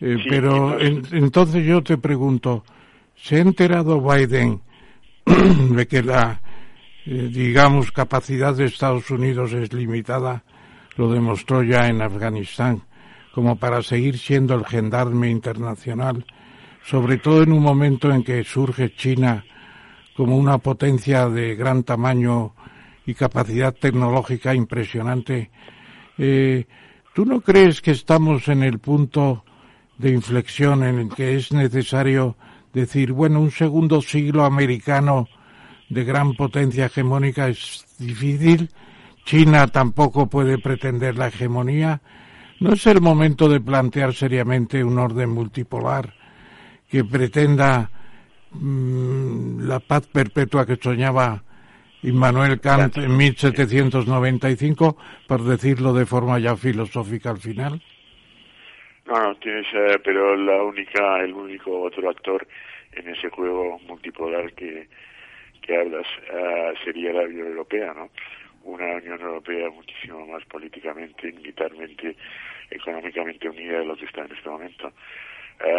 Sí, pero entonces yo te pregunto, ¿se ha enterado Biden de que la, digamos, capacidad de Estados Unidos es limitada? Lo demostró ya en Afganistán, como para seguir siendo el gendarme internacional, sobre todo en un momento en que surge China como una potencia de gran tamaño y capacidad tecnológica impresionante. ¿Tú no crees que estamos en el punto de inflexión en el que es necesario decir, bueno, un segundo siglo americano de gran potencia hegemónica es difícil, China tampoco puede pretender la hegemonía? ¿No es el momento de plantear seriamente un orden multipolar que pretenda la paz perpetua que soñaba Immanuel Kant en 1795, por decirlo de forma ya filosófica al final? No, tienes, pero el único otro actor en ese juego multipolar que hablas sería la Unión Europea, ¿no? Una Unión Europea muchísimo más políticamente, militarmente, económicamente unida de lo que está en este momento.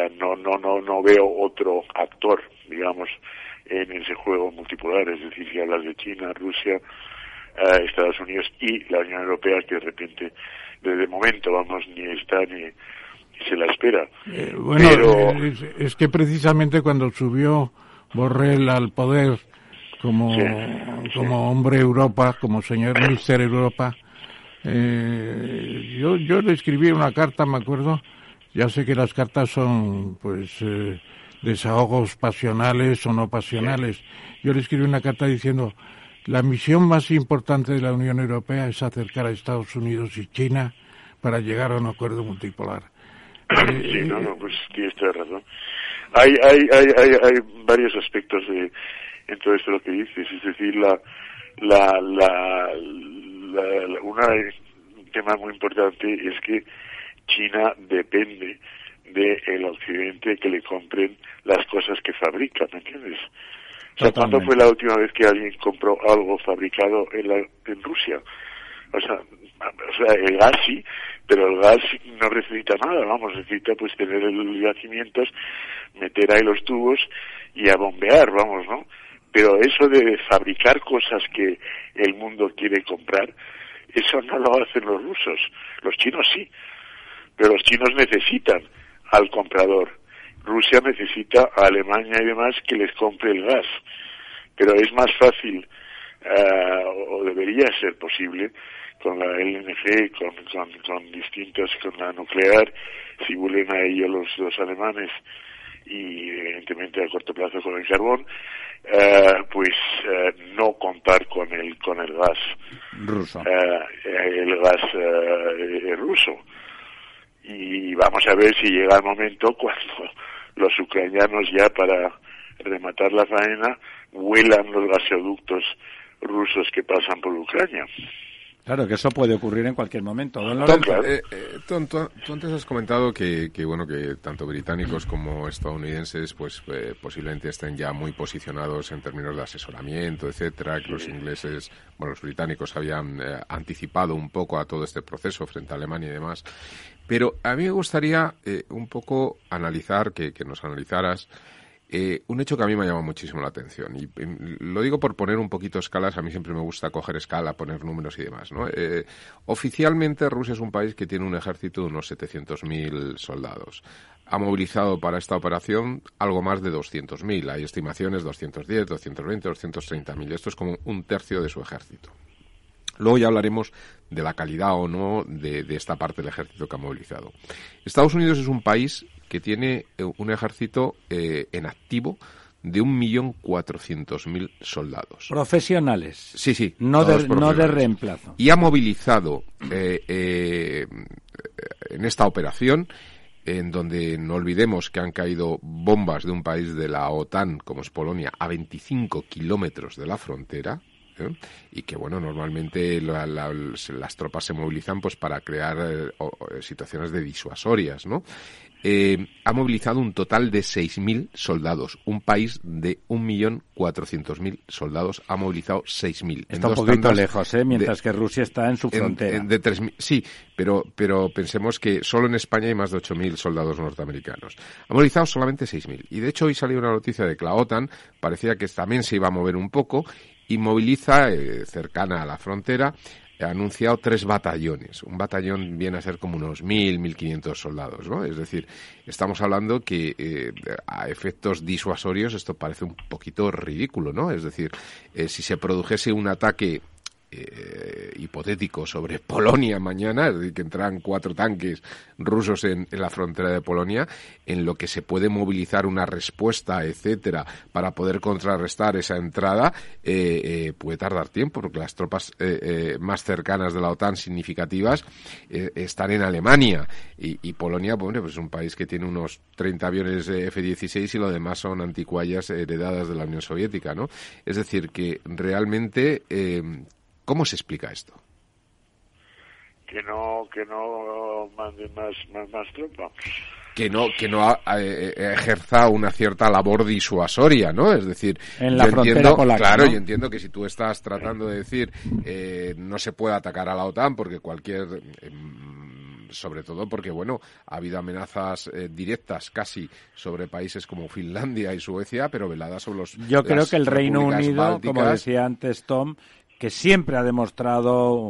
No veo otro actor, digamos, en ese juego multipolar, es decir, si hablas de China, Rusia, Estados Unidos y la Unión Europea, que de repente, desde el momento, vamos, ni está ni se la espera. Pero... es que precisamente cuando subió Borrell al poder como hombre Europa, como señor Mister Europa, yo le escribí una carta, me acuerdo. Ya sé que las cartas son, pues, desahogos pasionales o no pasionales. Yo le escribí una carta diciendo, la misión más importante de la Unión Europea es acercar a Estados Unidos y China para llegar a un acuerdo multipolar. Sí, pues tienes toda razón. Hay varios aspectos en todo esto lo que dices, es decir, un tema muy importante es que China depende del occidente que le compren las cosas que fabrica, ¿me entiendes? O sea, ¿cuándo fue la última vez que alguien compró algo fabricado en Rusia? O sea, el gas sí, pero el gas no necesita nada, vamos, necesita pues tener los yacimientos, meter ahí los tubos y a bombear, vamos, ¿no? Pero eso de fabricar cosas que el mundo quiere comprar, eso no lo hacen los rusos, los chinos sí. Pero los chinos necesitan al comprador. Rusia necesita a Alemania y demás que les compre el gas. Pero es más fácil, o debería ser posible, con la LNG, con distintas, con la nuclear, si vuelven a ello los alemanes, y evidentemente a corto plazo con el carbón, no contar con el gas ruso. El gas ruso. Y vamos a ver si llega el momento cuando los ucranianos ya para rematar la faena vuelan los gasoductos rusos que pasan por Ucrania. Claro, que eso puede ocurrir en cualquier momento. Don Lorenzo, tú antes has comentado que tanto británicos como estadounidenses pues posiblemente estén ya muy posicionados en términos de asesoramiento, etcétera, que los ingleses, bueno, los británicos habían anticipado un poco a todo este proceso frente a Alemania y demás. Pero a mí me gustaría un poco analizar, que nos analizaras, un hecho que a mí me ha llamado muchísimo la atención. Y lo digo por poner un poquito escalas, a mí siempre me gusta coger escala, poner números y demás, ¿no? Oficialmente Rusia es un país que tiene un ejército de unos 700.000 soldados. Ha movilizado para esta operación algo más de 200.000. Hay estimaciones 210, 220, 230.000. Esto es como un tercio de su ejército. Luego ya hablaremos de la calidad o no de esta parte del ejército que ha movilizado. Estados Unidos es un país que tiene un ejército en activo de 1.400.000 soldados. Profesionales. Sí. No de reemplazo. Y ha movilizado en esta operación, en donde no olvidemos que han caído bombas de un país de la OTAN, como es Polonia, a 25 kilómetros de la frontera. Y que, bueno, normalmente las tropas se movilizan pues para crear situaciones de disuasorias, ¿no? ha movilizado un total de 6.000 soldados. Un país de 1.400.000 soldados ha movilizado 6.000. Está un poquito lejos, mientras que Rusia está en su frontera. De 3.000, sí, pero pensemos que solo en España hay más de 8.000 soldados norteamericanos. Ha movilizado solamente 6.000. Y de hecho hoy salió una noticia de que la OTAN parecía que también se iba a mover un poco y moviliza, cercana a la frontera, ha anunciado 3 batallones. Un batallón viene a ser como unos 1.000-1.500 soldados, ¿no? Es decir, estamos hablando que a efectos disuasorios esto parece un poquito ridículo, ¿no? Es decir, si se produjese un ataque hipotético sobre Polonia mañana, es decir, que entraran 4 tanques rusos en la frontera de Polonia, en lo que se puede movilizar una respuesta, etcétera, para poder contrarrestar esa entrada, puede tardar tiempo, porque las tropas más cercanas de la OTAN significativas están en Alemania, y Polonia, pues es un país que tiene unos 30 aviones F-16 y lo demás son anticuallas heredadas de la Unión Soviética, ¿no? Es decir, que realmente... ¿Cómo se explica esto? Que no manden más tropas. Que no ejerza una cierta labor disuasoria, ¿no? Es decir, en la frontera polaca, claro, ¿no? Yo entiendo que si tú estás tratando de decir no se puede atacar a la OTAN porque cualquier... sobre todo porque, bueno, ha habido amenazas directas casi sobre países como Finlandia y Suecia, pero veladas sobre los... Yo creo que el Reino Unido, bálticas, como decía antes Tom... que siempre ha demostrado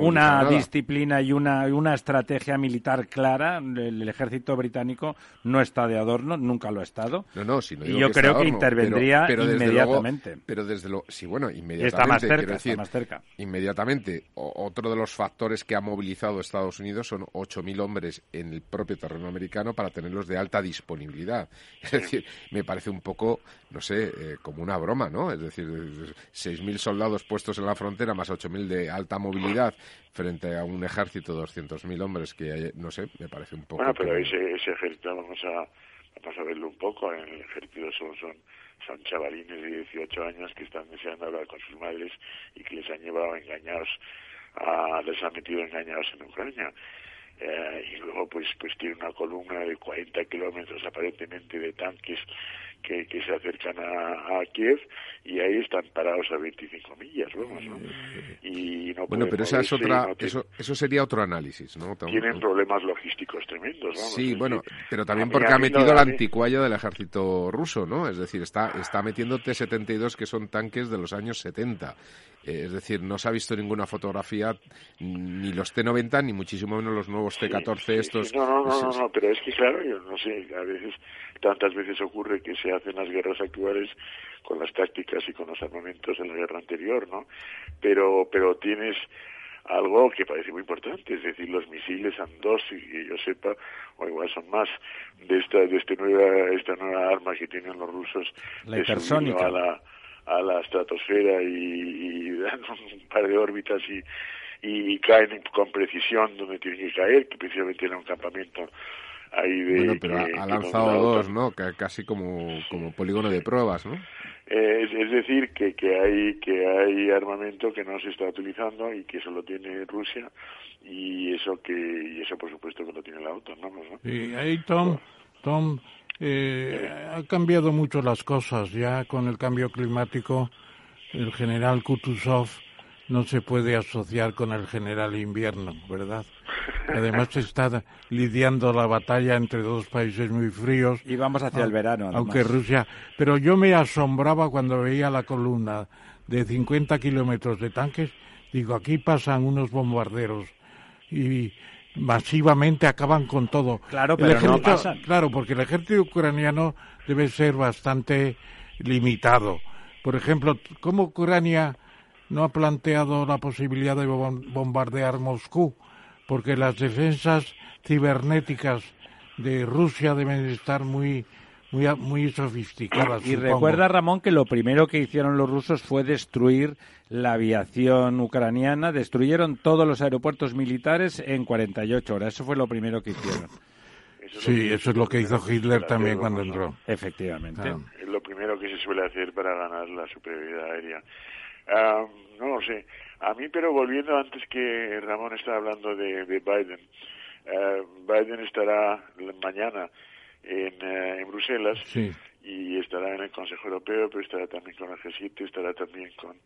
una disciplina y una estrategia militar clara. El ejército británico no está de adorno, nunca lo ha estado. Y yo creo que intervendría inmediatamente. Pero desde luego, sí, bueno, inmediatamente. Está más cerca, está más cerca. Inmediatamente. Otro de los factores que ha movilizado Estados Unidos son 8.000 hombres en el propio terreno americano para tenerlos de alta disponibilidad. Es decir, me parece un poco, no sé, como una broma, ¿no? Es decir, 6.000 soldados puestos en la frontera, más 8.000 de alta movilidad, frente a un ejército de 200.000 hombres que, hay, no sé, me parece un poco... Bueno, pero ese ejército vamos a verlo un poco. En el ejército son chavalines de 18 años que están deseando hablar con sus madres y que les han llevado engañados, les han metido engañados en Ucrania. Y luego pues tiene una columna de 40 kilómetros aparentemente de tanques que se acercan a Kiev, y ahí están parados a 25 millas, vamos, ¿no? Y no bueno, pero esa es otra, no eso sería otro análisis, ¿no? Tienen problemas logísticos tremendos, vamos. Sí, bueno, pero también porque ha metido la anticualla del ejército ruso, ¿no? Es decir, está metiendo T-72, que son tanques de los años 70. Es decir, no se ha visto ninguna fotografía, ni los T-90, ni muchísimo menos los nuevos T-14 estos. Sí. No, pero es que claro, yo no sé, a veces, tantas veces ocurre que se hacen las guerras actuales con las tácticas y con los armamentos de la guerra anterior, ¿no? Pero tienes algo que parece muy importante, es decir, los misiles han 2, y que yo sepa, o igual son más, de esta nueva arma que tienen los rusos, la hipersónica, a la estratosfera y dan un par de órbitas y caen con precisión donde tienen que caer, que precisamente era un campamento ahí de... Bueno, pero ha lanzado 2, ¿no? Casi como polígono de pruebas, ¿no? Es decir, que hay armamento que no se está utilizando y que eso lo tiene Rusia y eso por supuesto que lo tiene la OTAN, ¿no? Sí, ahí Tom ha cambiado mucho las cosas ya con el cambio climático. El general Kutuzov no se puede asociar con el general invierno, ¿verdad? Además se está lidiando la batalla entre 2 países muy fríos. Y vamos hacia el verano, además. Aunque Rusia... Pero yo me asombraba cuando veía la columna de 50 kilómetros de tanques. Digo, aquí pasan unos bombarderos y masivamente acaban con todo. Claro, pero ejército, no pasan. Claro, porque el ejército ucraniano debe ser bastante limitado. Por ejemplo, ¿cómo Ucrania no ha planteado la posibilidad de bombardear Moscú? Porque las defensas cibernéticas de Rusia deben estar muy, muy, muy sofisticadas. Y supongo. Recuerda, Ramón, que lo primero que hicieron los rusos fue destruir la aviación ucraniana. Destruyeron todos los aeropuertos militares en 48 horas. Eso fue lo primero que hicieron. Eso es lo que hizo Hitler también cuando entró. Efectivamente. Es lo primero que se suele hacer para ganar la superioridad aérea. No lo sé. A mí, pero volviendo, antes que Ramón estaba hablando de Biden, Biden estará mañana en Bruselas, sí, y estará en el Consejo Europeo, pero estará también con el G7, estará también con...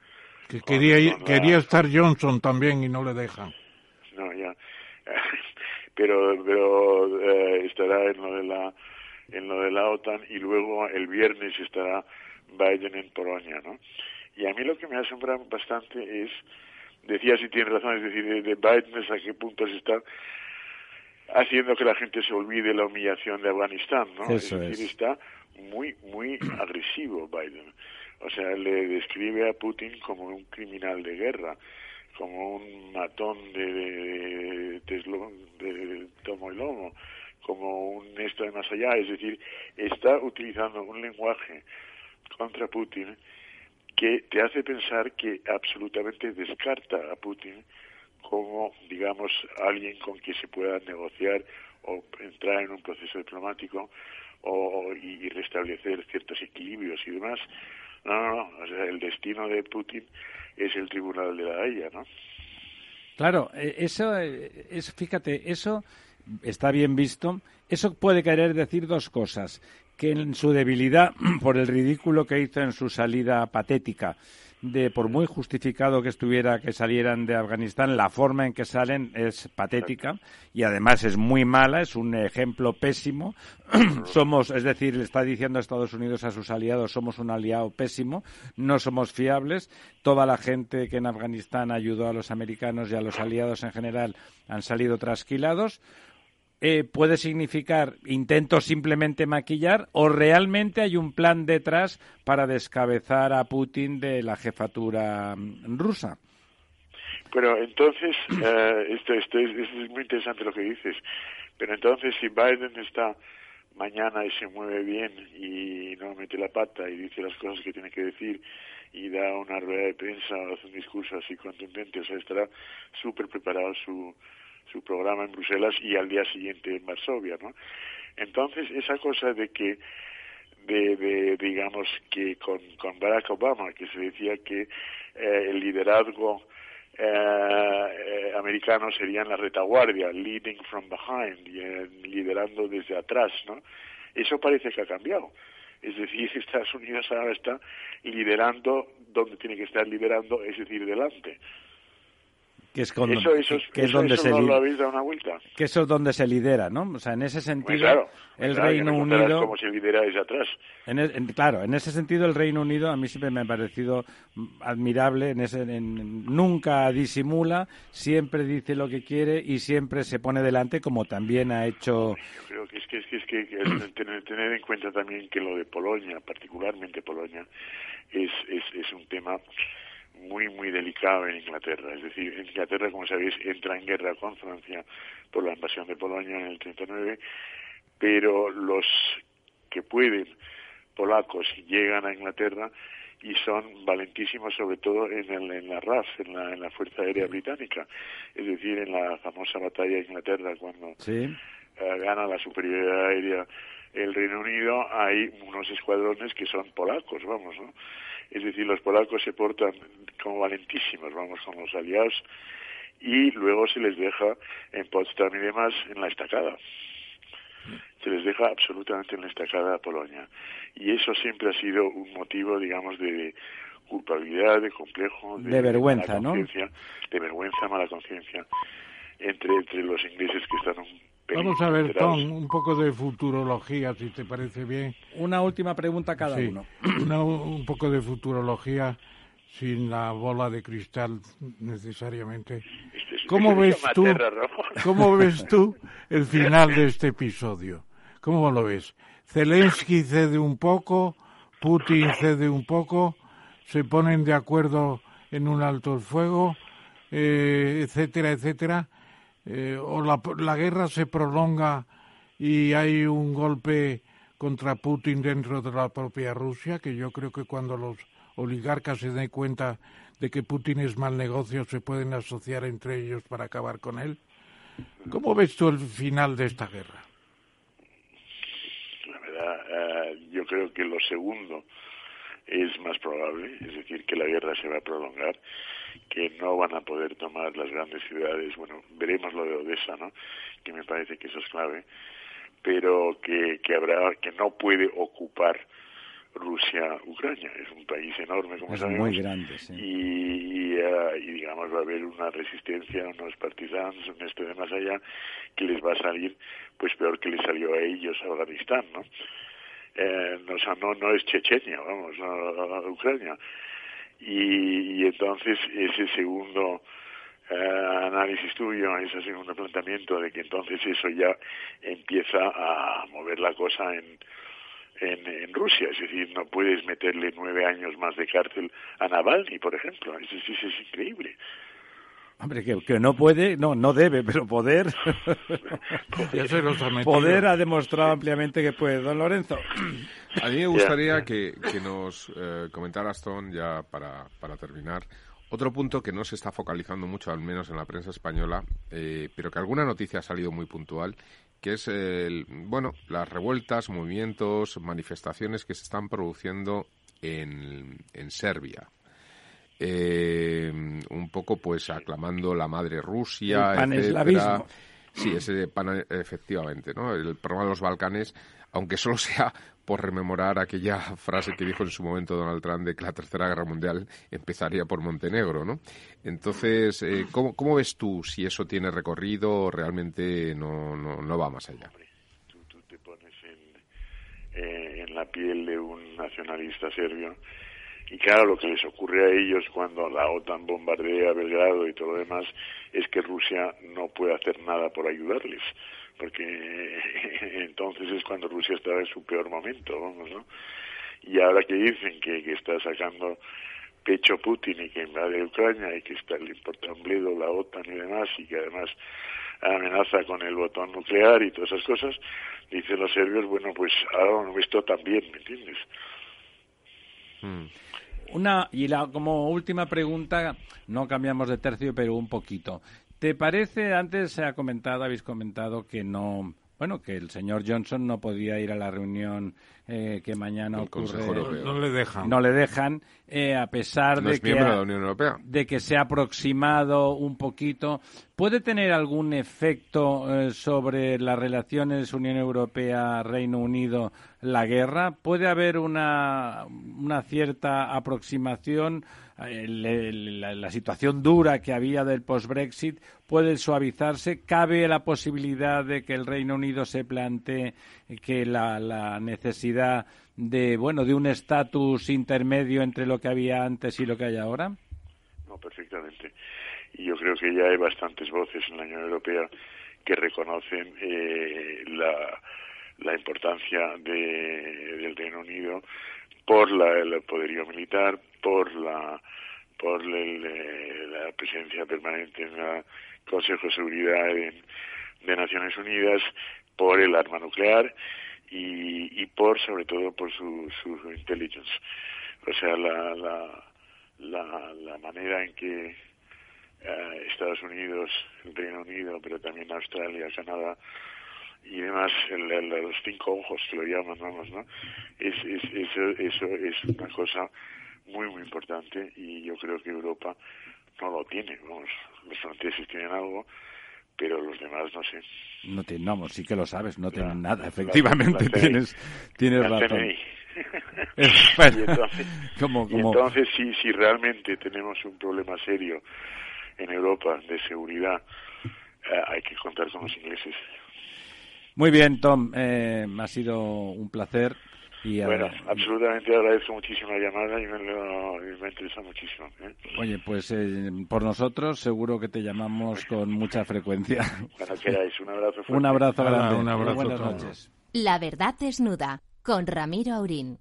Que quería estar Johnson también y no le dejan. No, ya. Pero estará en lo de la OTAN, y luego el viernes estará Biden en Polonia, ¿no? Y a mí lo que me ha asombrado bastante es, decía, si tiene razón, es decir, de Biden hasta qué punto se está haciendo que la gente se olvide la humillación de Afganistán, ¿no? Eso es decir, está muy, muy agresivo Biden. O sea, le describe a Putin como un criminal de guerra, como un matón de tomo y lomo, como un esto de más allá. Es decir, está utilizando un lenguaje contra Putin que te hace pensar que absolutamente descarta a Putin como, digamos, alguien con quien se pueda negociar o entrar en un proceso diplomático y restablecer ciertos equilibrios y demás. No. O sea, el destino de Putin es el tribunal de La Haya, ¿no? Claro, fíjate, eso está bien visto. Eso puede querer decir dos cosas. Que en su debilidad, por el ridículo que hizo en su salida patética, por muy justificado que estuviera que salieran de Afganistán, la forma en que salen es patética y además es muy mala, es un ejemplo pésimo. Es decir, le está diciendo a Estados Unidos, a sus aliados, somos un aliado pésimo, no somos fiables. Toda la gente que en Afganistán ayudó a los americanos y a los aliados en general han salido trasquilados. Puede significar intento simplemente maquillar, o realmente hay un plan detrás para descabezar a Putin de la jefatura rusa. Bueno, entonces, esto es muy interesante lo que dices, pero entonces si Biden está mañana y se mueve bien y no mete la pata y dice las cosas que tiene que decir y da una rueda de prensa o hace un discurso así contundente, o sea, estará súper preparado su programa en Bruselas y al día siguiente en Varsovia, ¿no? Entonces, esa cosa de que, digamos, que con Barack Obama, que se decía que el liderazgo americano sería en la retaguardia, leading from behind, liderando desde atrás, ¿no? Eso parece que ha cambiado. Es decir, Estados Unidos ahora está liderando donde tiene que estar liderando, es decir, delante. Que eso es donde se lidera, ¿no? O sea, en ese sentido, pues claro, el Reino Unido... Como se lidera desde atrás. En ese sentido el Reino Unido a mí siempre me ha parecido admirable, nunca disimula, siempre dice lo que quiere y siempre se pone delante, como también ha hecho... Yo creo que es tener en cuenta también que lo de Polonia, particularmente Polonia, es un tema... muy, muy delicado en Inglaterra. Es decir, Inglaterra, como sabéis, entra en guerra con Francia por la invasión de Polonia en el 39, pero los que pueden, polacos, llegan a Inglaterra y son valentísimos, sobre todo en la RAF, en la Fuerza Aérea Británica. Es decir, en la famosa batalla de Inglaterra, cuando gana la superioridad aérea el Reino Unido, hay unos escuadrones que son polacos, vamos, ¿no? Es decir, los polacos se portan como valentísimos, vamos, con los aliados, y luego se les deja en Potsdam y demás en la estacada. Se les deja absolutamente en la estacada a Polonia. Y eso siempre ha sido un motivo, digamos, de culpabilidad, de complejo, de vergüenza, ¿no? De vergüenza, mala conciencia, entre los ingleses que están... Vamos a ver, Tom, un poco de futurología, si te parece bien. Una última pregunta cada uno. Un poco de futurología sin la bola de cristal necesariamente. ¿Cómo ves tú el final de este episodio? ¿Cómo lo ves? Zelensky cede un poco, Putin cede un poco, se ponen de acuerdo en un alto el fuego, etcétera, etcétera. O la guerra se prolonga y hay un golpe contra Putin dentro de la propia Rusia, que yo creo que cuando los oligarcas se den cuenta de que Putin es mal negocio, se pueden asociar entre ellos para acabar con él. ¿Cómo ves tú el final de esta guerra? La verdad, yo creo que lo segundo, es más probable, es decir, que la guerra se va a prolongar, que no van a poder tomar las grandes ciudades, bueno, veremos lo de Odessa, ¿no?, que me parece que eso es clave, pero que habrá, que no puede ocupar Rusia, Ucrania, es un país enorme, como sabemos, muy grande, sí. Y digamos va a haber una resistencia, unos partisanos, un esto de más allá, que les va a salir pues peor que les salió a ellos a Afganistán, ¿no? No es Chechenia, vamos, no, Ucrania. Y entonces ese segundo análisis tuyo, ese segundo planteamiento de que entonces eso ya empieza a mover la cosa en Rusia, es decir, no puedes meterle 9 años más de cárcel a Navalny, por ejemplo, eso es increíble. Hombre, que no puede, no debe, pero poder ha demostrado ampliamente que puede. Don Lorenzo. A mí me gustaría que nos comentaras, Tom, ya para terminar, otro punto que no se está focalizando mucho, al menos en la prensa española, pero que alguna noticia ha salido muy puntual, que es las revueltas, movimientos, manifestaciones que se están produciendo en Serbia. Un poco pues aclamando la madre Rusia, el paneslavismo. Sí, ese pan, efectivamente, ¿no? El problema de los Balcanes, aunque solo sea por rememorar aquella frase que dijo en su momento Donald Trump de que la Tercera Guerra Mundial empezaría por Montenegro, ¿no? Entonces, ¿cómo ves tú si eso tiene recorrido o realmente no va más allá? Hombre, tú te pones en la piel de un nacionalista serbio. Y claro, lo que les ocurre a ellos cuando la OTAN bombardea Belgrado y todo lo demás es que Rusia no puede hacer nada por ayudarles, porque entonces es cuando Rusia estaba en su peor momento, vamos, ¿no? Y ahora que dicen que está sacando pecho Putin y que invade Ucrania y que le importa un bledo la OTAN y demás, y que además amenaza con el botón nuclear y todas esas cosas, dicen los serbios, bueno, pues ahora esto también, ¿me entiendes? Como última pregunta, no cambiamos de tercio, pero un poquito. ¿Te parece? Antes habéis comentado que no, que el señor Johnson no podía ir a la reunión que mañana ocurre. Consejo Europeo. No le dejan, a pesar de que miembro de la Unión Europea. De que se ha aproximado un poquito. ¿Puede tener algún efecto sobre las relaciones Unión Europea-Reino Unido la guerra? ¿Puede haber una cierta aproximación? La situación dura que había del post-Brexit puede suavizarse. ¿Cabe la posibilidad de que el Reino Unido se plantee que la necesidad de un estatus intermedio entre lo que había antes y lo que hay ahora? No, perfectamente. Y yo creo que ya hay bastantes voces en la Unión Europea que reconocen la importancia del Reino Unido por el poderío militar, por la presencia permanente en el Consejo de Seguridad de Naciones Unidas, por el arma nuclear y por, sobre todo, por su intelligence. O sea, la manera en que Estados Unidos, el Reino Unido, pero también Australia, Canadá y demás, los 5 ojos que lo llaman, vamos, ¿no? Eso es una cosa muy, muy importante, y yo creo que Europa no lo tiene, vamos. Los franceses tienen algo, pero los demás no sé. Sí que lo sabes, tienen nada, efectivamente, tienes razón. Entonces, si realmente tenemos un problema serio en Europa de seguridad, hay que contar con los ingleses. Muy bien, Tom, ha sido un placer. Absolutamente agradezco muchísimo la llamada y me interesa muchísimo. Oye, pues por nosotros seguro que te llamamos con mucha frecuencia. Cuando queráis, un abrazo fuerte. Un abrazo grande, un abrazo. Buenas noches. La verdad desnuda, con Ramiro Aurín.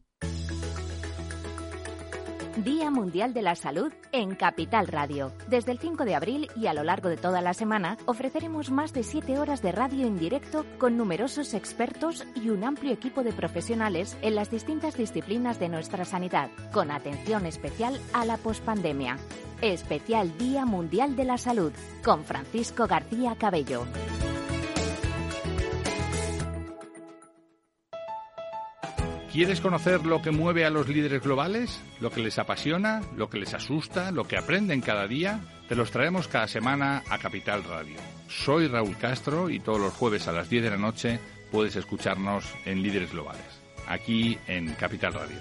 Día Mundial de la Salud en Capital Radio. Desde el 5 de abril y a lo largo de toda la semana ofreceremos más de 7 horas de radio en directo con numerosos expertos y un amplio equipo de profesionales en las distintas disciplinas de nuestra sanidad, con atención especial a la pospandemia. Especial Día Mundial de la Salud con Francisco García Cabello. ¿Quieres conocer lo que mueve a los líderes globales? ¿Lo que les apasiona? ¿Lo que les asusta? ¿Lo que aprenden cada día? Te los traemos cada semana a Capital Radio. Soy Raúl Castro y todos los jueves a las 10 de la noche puedes escucharnos en Líderes Globales, aquí en Capital Radio.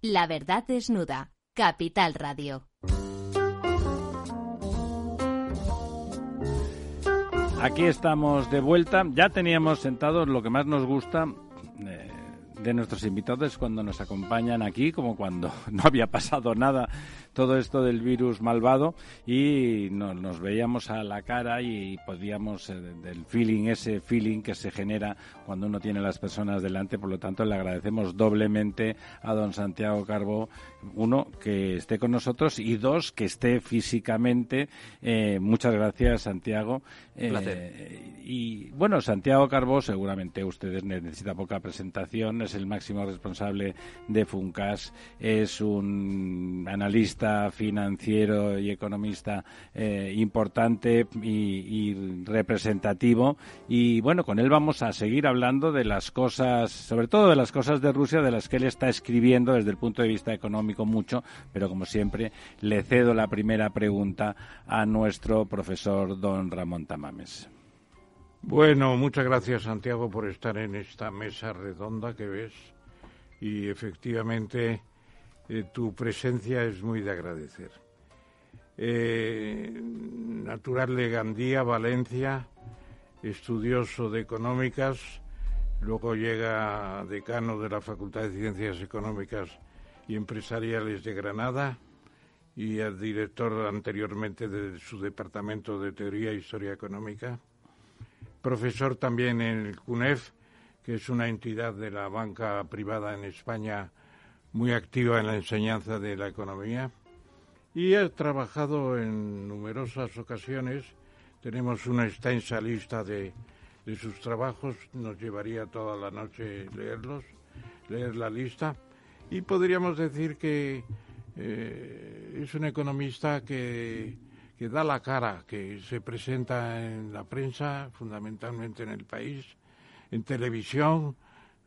La verdad desnuda. Capital Radio. Aquí estamos de vuelta. Ya teníamos sentados lo que más nos gusta de nuestros invitados cuando nos acompañan aquí, como cuando no había pasado nada, todo esto del virus malvado, y nos veíamos a la cara y podíamos, del feeling, ese feeling que se genera cuando uno tiene a las personas delante. Por lo tanto, le agradecemos doblemente a don Santiago Carbó, uno, que esté con nosotros, y dos, que esté físicamente. Muchas gracias, Santiago. Placer. Y bueno, Santiago Carbó, seguramente ustedes necesita poca presentación. Es el máximo responsable de Funcas, es un analista financiero y economista importante y representativo, y bueno, con él vamos a seguir hablando de las cosas, sobre todo de las cosas de Rusia, de las que él está escribiendo desde el punto de vista económico mucho, pero como siempre le cedo la primera pregunta a nuestro profesor don Ramón Tamames. Bueno, muchas gracias, Santiago, por estar en esta mesa redonda que ves, y efectivamente tu presencia es muy de agradecer. Natural de Gandía, Valencia, estudioso de económicas, luego llega decano de la Facultad de Ciencias Económicas y Empresariales de Granada y el director anteriormente de su departamento de Teoría e Historia Económica. Profesor también en el CUNEF, que es una entidad de la banca privada en España muy activa en la enseñanza de la economía, y ha trabajado en numerosas ocasiones. Tenemos una extensa lista de sus trabajos, nos llevaría toda la noche leer la lista, y podríamos decir que es un economista que da la cara, que se presenta en la prensa, fundamentalmente en El País, en televisión,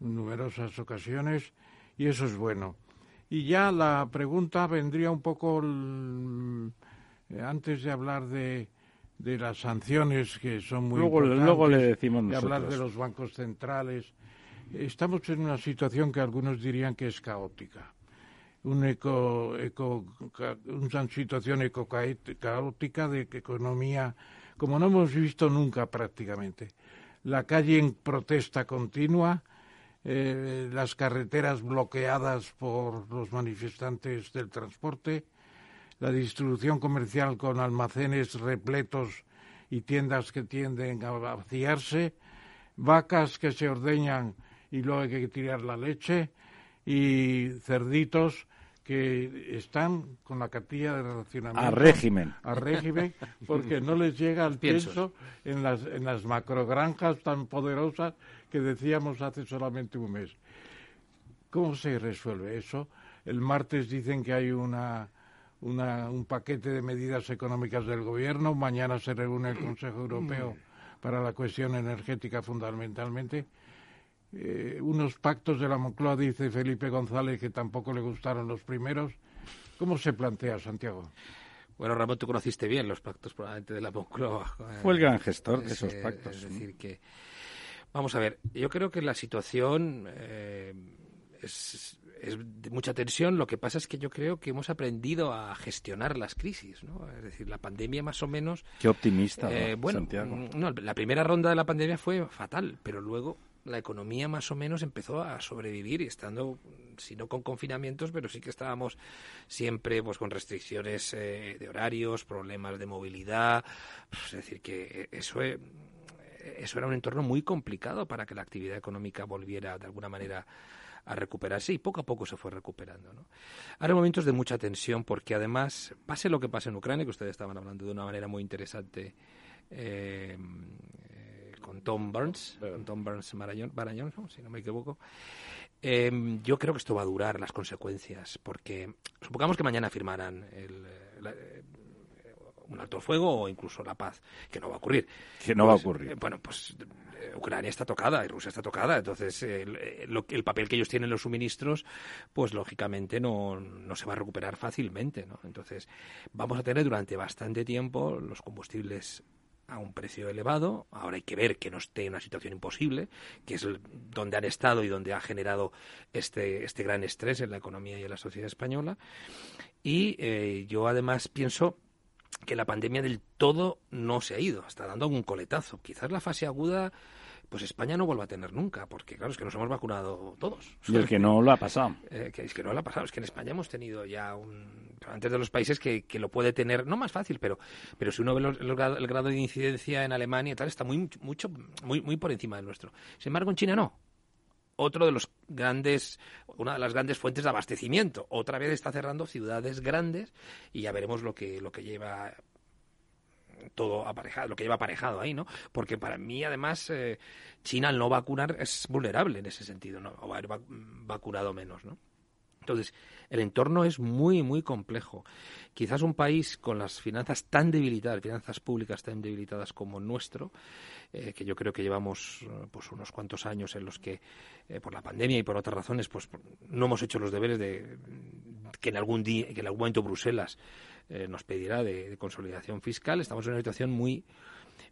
en numerosas ocasiones, y eso es bueno. Y ya la pregunta vendría un poco antes de hablar de las sanciones, que son muy importantes. Luego le decimos nosotros. De hablar de los bancos centrales. Estamos en una situación que algunos dirían que es caótica. Una situación caótica de economía como no hemos visto nunca prácticamente. La calle en protesta continua, las carreteras bloqueadas por los manifestantes del transporte, la distribución comercial con almacenes repletos y tiendas que tienden a vaciarse, vacas que se ordeñan y luego hay que tirar la leche, y cerditos que están con la cartilla de racionamiento a régimen porque no les llega el pienso en las macrogranjas tan poderosas que decíamos hace solamente un mes. ¿Cómo se resuelve eso? El martes dicen que hay un paquete de medidas económicas del gobierno. Mañana se reúne el Consejo Europeo para la cuestión energética fundamentalmente. Unos pactos de la Moncloa, dice Felipe González, que tampoco le gustaron los primeros. ¿Cómo se plantea, Santiago? Bueno, Ramón, tú conociste bien los pactos probablemente de la Moncloa. Fue el gran gestor de esos pactos. Es decir, que vamos a ver, yo creo que la situación es de mucha tensión. Lo que pasa es que yo creo que hemos aprendido a gestionar las crisis, ¿no? Es decir, la pandemia más o menos... Qué optimista, bueno, Santiago. No, la primera ronda de la pandemia fue fatal, pero luego... la economía más o menos empezó a sobrevivir, estando, si no con confinamientos, pero sí que estábamos siempre pues con restricciones de horarios, problemas de movilidad. Pues, es decir, que eso era un entorno muy complicado para que la actividad económica volviera de alguna manera a recuperarse, y poco a poco se fue recuperando, ¿no? Ahora hay momentos de mucha tensión porque además, pase lo que pase en Ucrania, que ustedes estaban hablando de una manera muy interesante con Tom Burns Marañón, ¿no? Si no me equivoco. Yo creo que esto va a durar, las consecuencias, porque supongamos que mañana firmaran un alto el fuego o incluso la paz, que no va a ocurrir. Que no va a ocurrir. Bueno, pues Ucrania está tocada y Rusia está tocada, entonces el papel que ellos tienen los suministros, pues lógicamente no se va a recuperar fácilmente, ¿no? Entonces vamos a tener durante bastante tiempo los combustibles a un precio elevado. Ahora hay que ver que no esté en una situación imposible, que es donde han estado y donde ha generado este gran estrés en la economía y en la sociedad española. Y yo además pienso que la pandemia del todo no se ha ido, está dando algún coletazo. Quizás la fase aguda, pues España no vuelva a tener nunca, porque claro, es que nos hemos vacunado todos. Y el que no lo ha pasado. Es que no lo ha pasado, es que en España hemos tenido ya antes de los países que lo puede tener, no más fácil, pero si uno ve el grado de incidencia en Alemania y tal, está muy por encima del nuestro. Sin embargo, en China no. Una de las grandes fuentes de abastecimiento. Otra vez está cerrando ciudades grandes y ya veremos lo que lleva todo aparejado, lo que lleva aparejado ahí, ¿no? Porque para mí, además, China al no vacunar es vulnerable en ese sentido, ¿no? O haber vacunado menos, ¿no? Entonces, el entorno es muy, muy complejo. Quizás un país con las finanzas públicas tan debilitadas como el nuestro, que yo creo que llevamos pues unos cuantos años en los que, por la pandemia y por otras razones, pues no hemos hecho los deberes de que en algún momento Bruselas nos pedirá de consolidación fiscal. Estamos en una situación muy,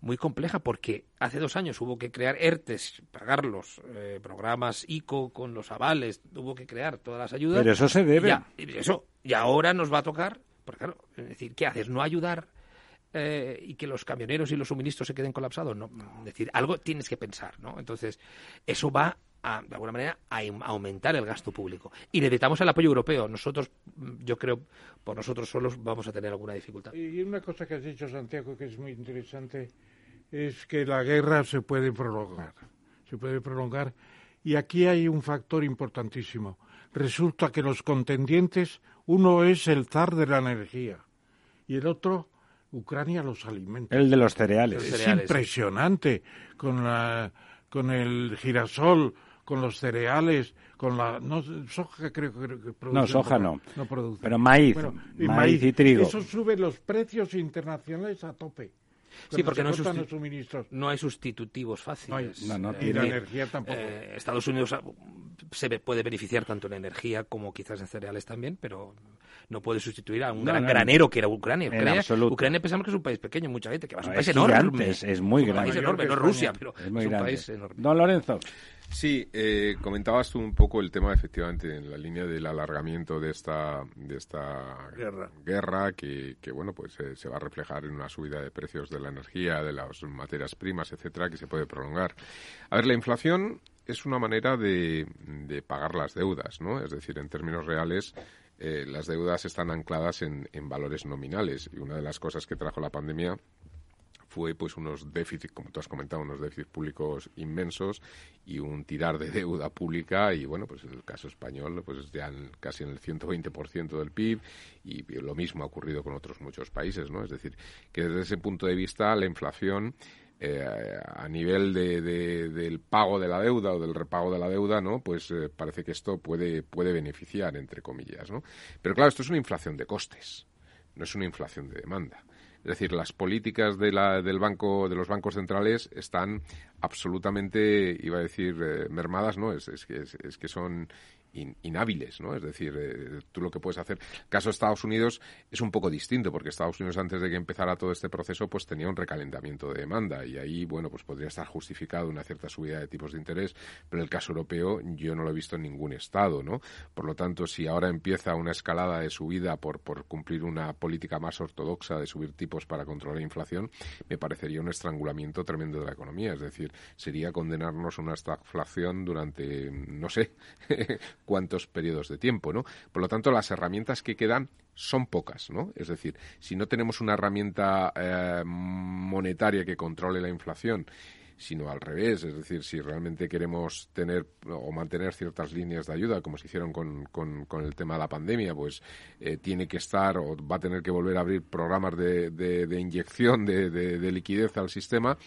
muy compleja, porque hace 2 años hubo que crear ERTEs, pagarlos, programas ICO con los avales, hubo que crear todas las ayudas. Pero eso se debe. Y ahora nos va a tocar, porque claro, es decir, ¿qué haces? ¿No ayudar y que los camioneros y los suministros se queden colapsados? No, es decir, algo tienes que pensar, ¿no? Entonces, eso va de alguna manera, a aumentar el gasto público. Y necesitamos el apoyo europeo. Nosotros, yo creo, por nosotros solos vamos a tener alguna dificultad. Y una cosa que has dicho, Santiago, que es muy interesante, es que la guerra se puede prolongar. Se puede prolongar. Y aquí hay un factor importantísimo. Resulta que los contendientes, uno es el zar de la energía y el otro, Ucrania, los alimentos. El de los cereales. Es impresionante con el girasol, con los cereales, con la soja creo que produce. No, soja no produce. Pero maíz, bueno, maíz y trigo. Eso sube los precios internacionales a tope. Sí, porque no hay sustitutivos fáciles. Y la energía tampoco. Estados Unidos se puede beneficiar tanto en energía como quizás en cereales también, pero no puede sustituir a un granero que era Ucrania. Ucrania pensamos que es un país pequeño, mucha gente, que va a ser un país enorme. Es muy grande. Es un país enorme, no es Rusia, pero es un país enorme. Don Lorenzo. Sí, comentabas tú un poco el tema, efectivamente, en la línea del alargamiento de esta guerra que bueno, pues se va a reflejar en una subida de precios de la energía, de las materias primas, etcétera, que se puede prolongar. A ver, la inflación es una manera de pagar las deudas, ¿no? Es decir, en términos reales, las deudas están ancladas en valores nominales, y una de las cosas que trajo la pandemia fue pues unos déficits, como tú has comentado, unos déficits públicos inmensos y un tirar de deuda pública, y bueno, pues en el caso español pues ya casi en el 120% del PIB, y lo mismo ha ocurrido con otros muchos países, ¿no? Es decir, que desde ese punto de vista la inflación a nivel del pago de la deuda o del repago de la deuda, ¿no? Pues parece que esto puede beneficiar, entre comillas, ¿no? Pero claro, esto es una inflación de costes, no es una inflación de demanda. Es decir, las políticas de los bancos centrales están absolutamente, iba a decir, mermadas, ¿no? Es que son inhábiles, ¿no? Es decir, tú lo que puedes hacer. El caso de Estados Unidos es un poco distinto, porque Estados Unidos, antes de que empezara todo este proceso, pues tenía un recalentamiento de demanda, y ahí, bueno, pues podría estar justificado una cierta subida de tipos de interés, pero en el caso europeo yo no lo he visto en ningún estado, ¿no? Por lo tanto, si ahora empieza una escalada de subida por cumplir una política más ortodoxa de subir tipos para controlar la inflación, me parecería un estrangulamiento tremendo de la economía. Es decir, sería condenarnos a una estagflación durante, no sé, cuántos periodos de tiempo, ¿no? Por lo tanto, las herramientas que quedan son pocas, ¿no? Es decir, si no tenemos una herramienta monetaria que controle la inflación, sino al revés, es decir, si realmente queremos tener o mantener ciertas líneas de ayuda, como se hicieron con el tema de la pandemia, pues tiene que estar o va a tener que volver a abrir programas de inyección de liquidez al sistema,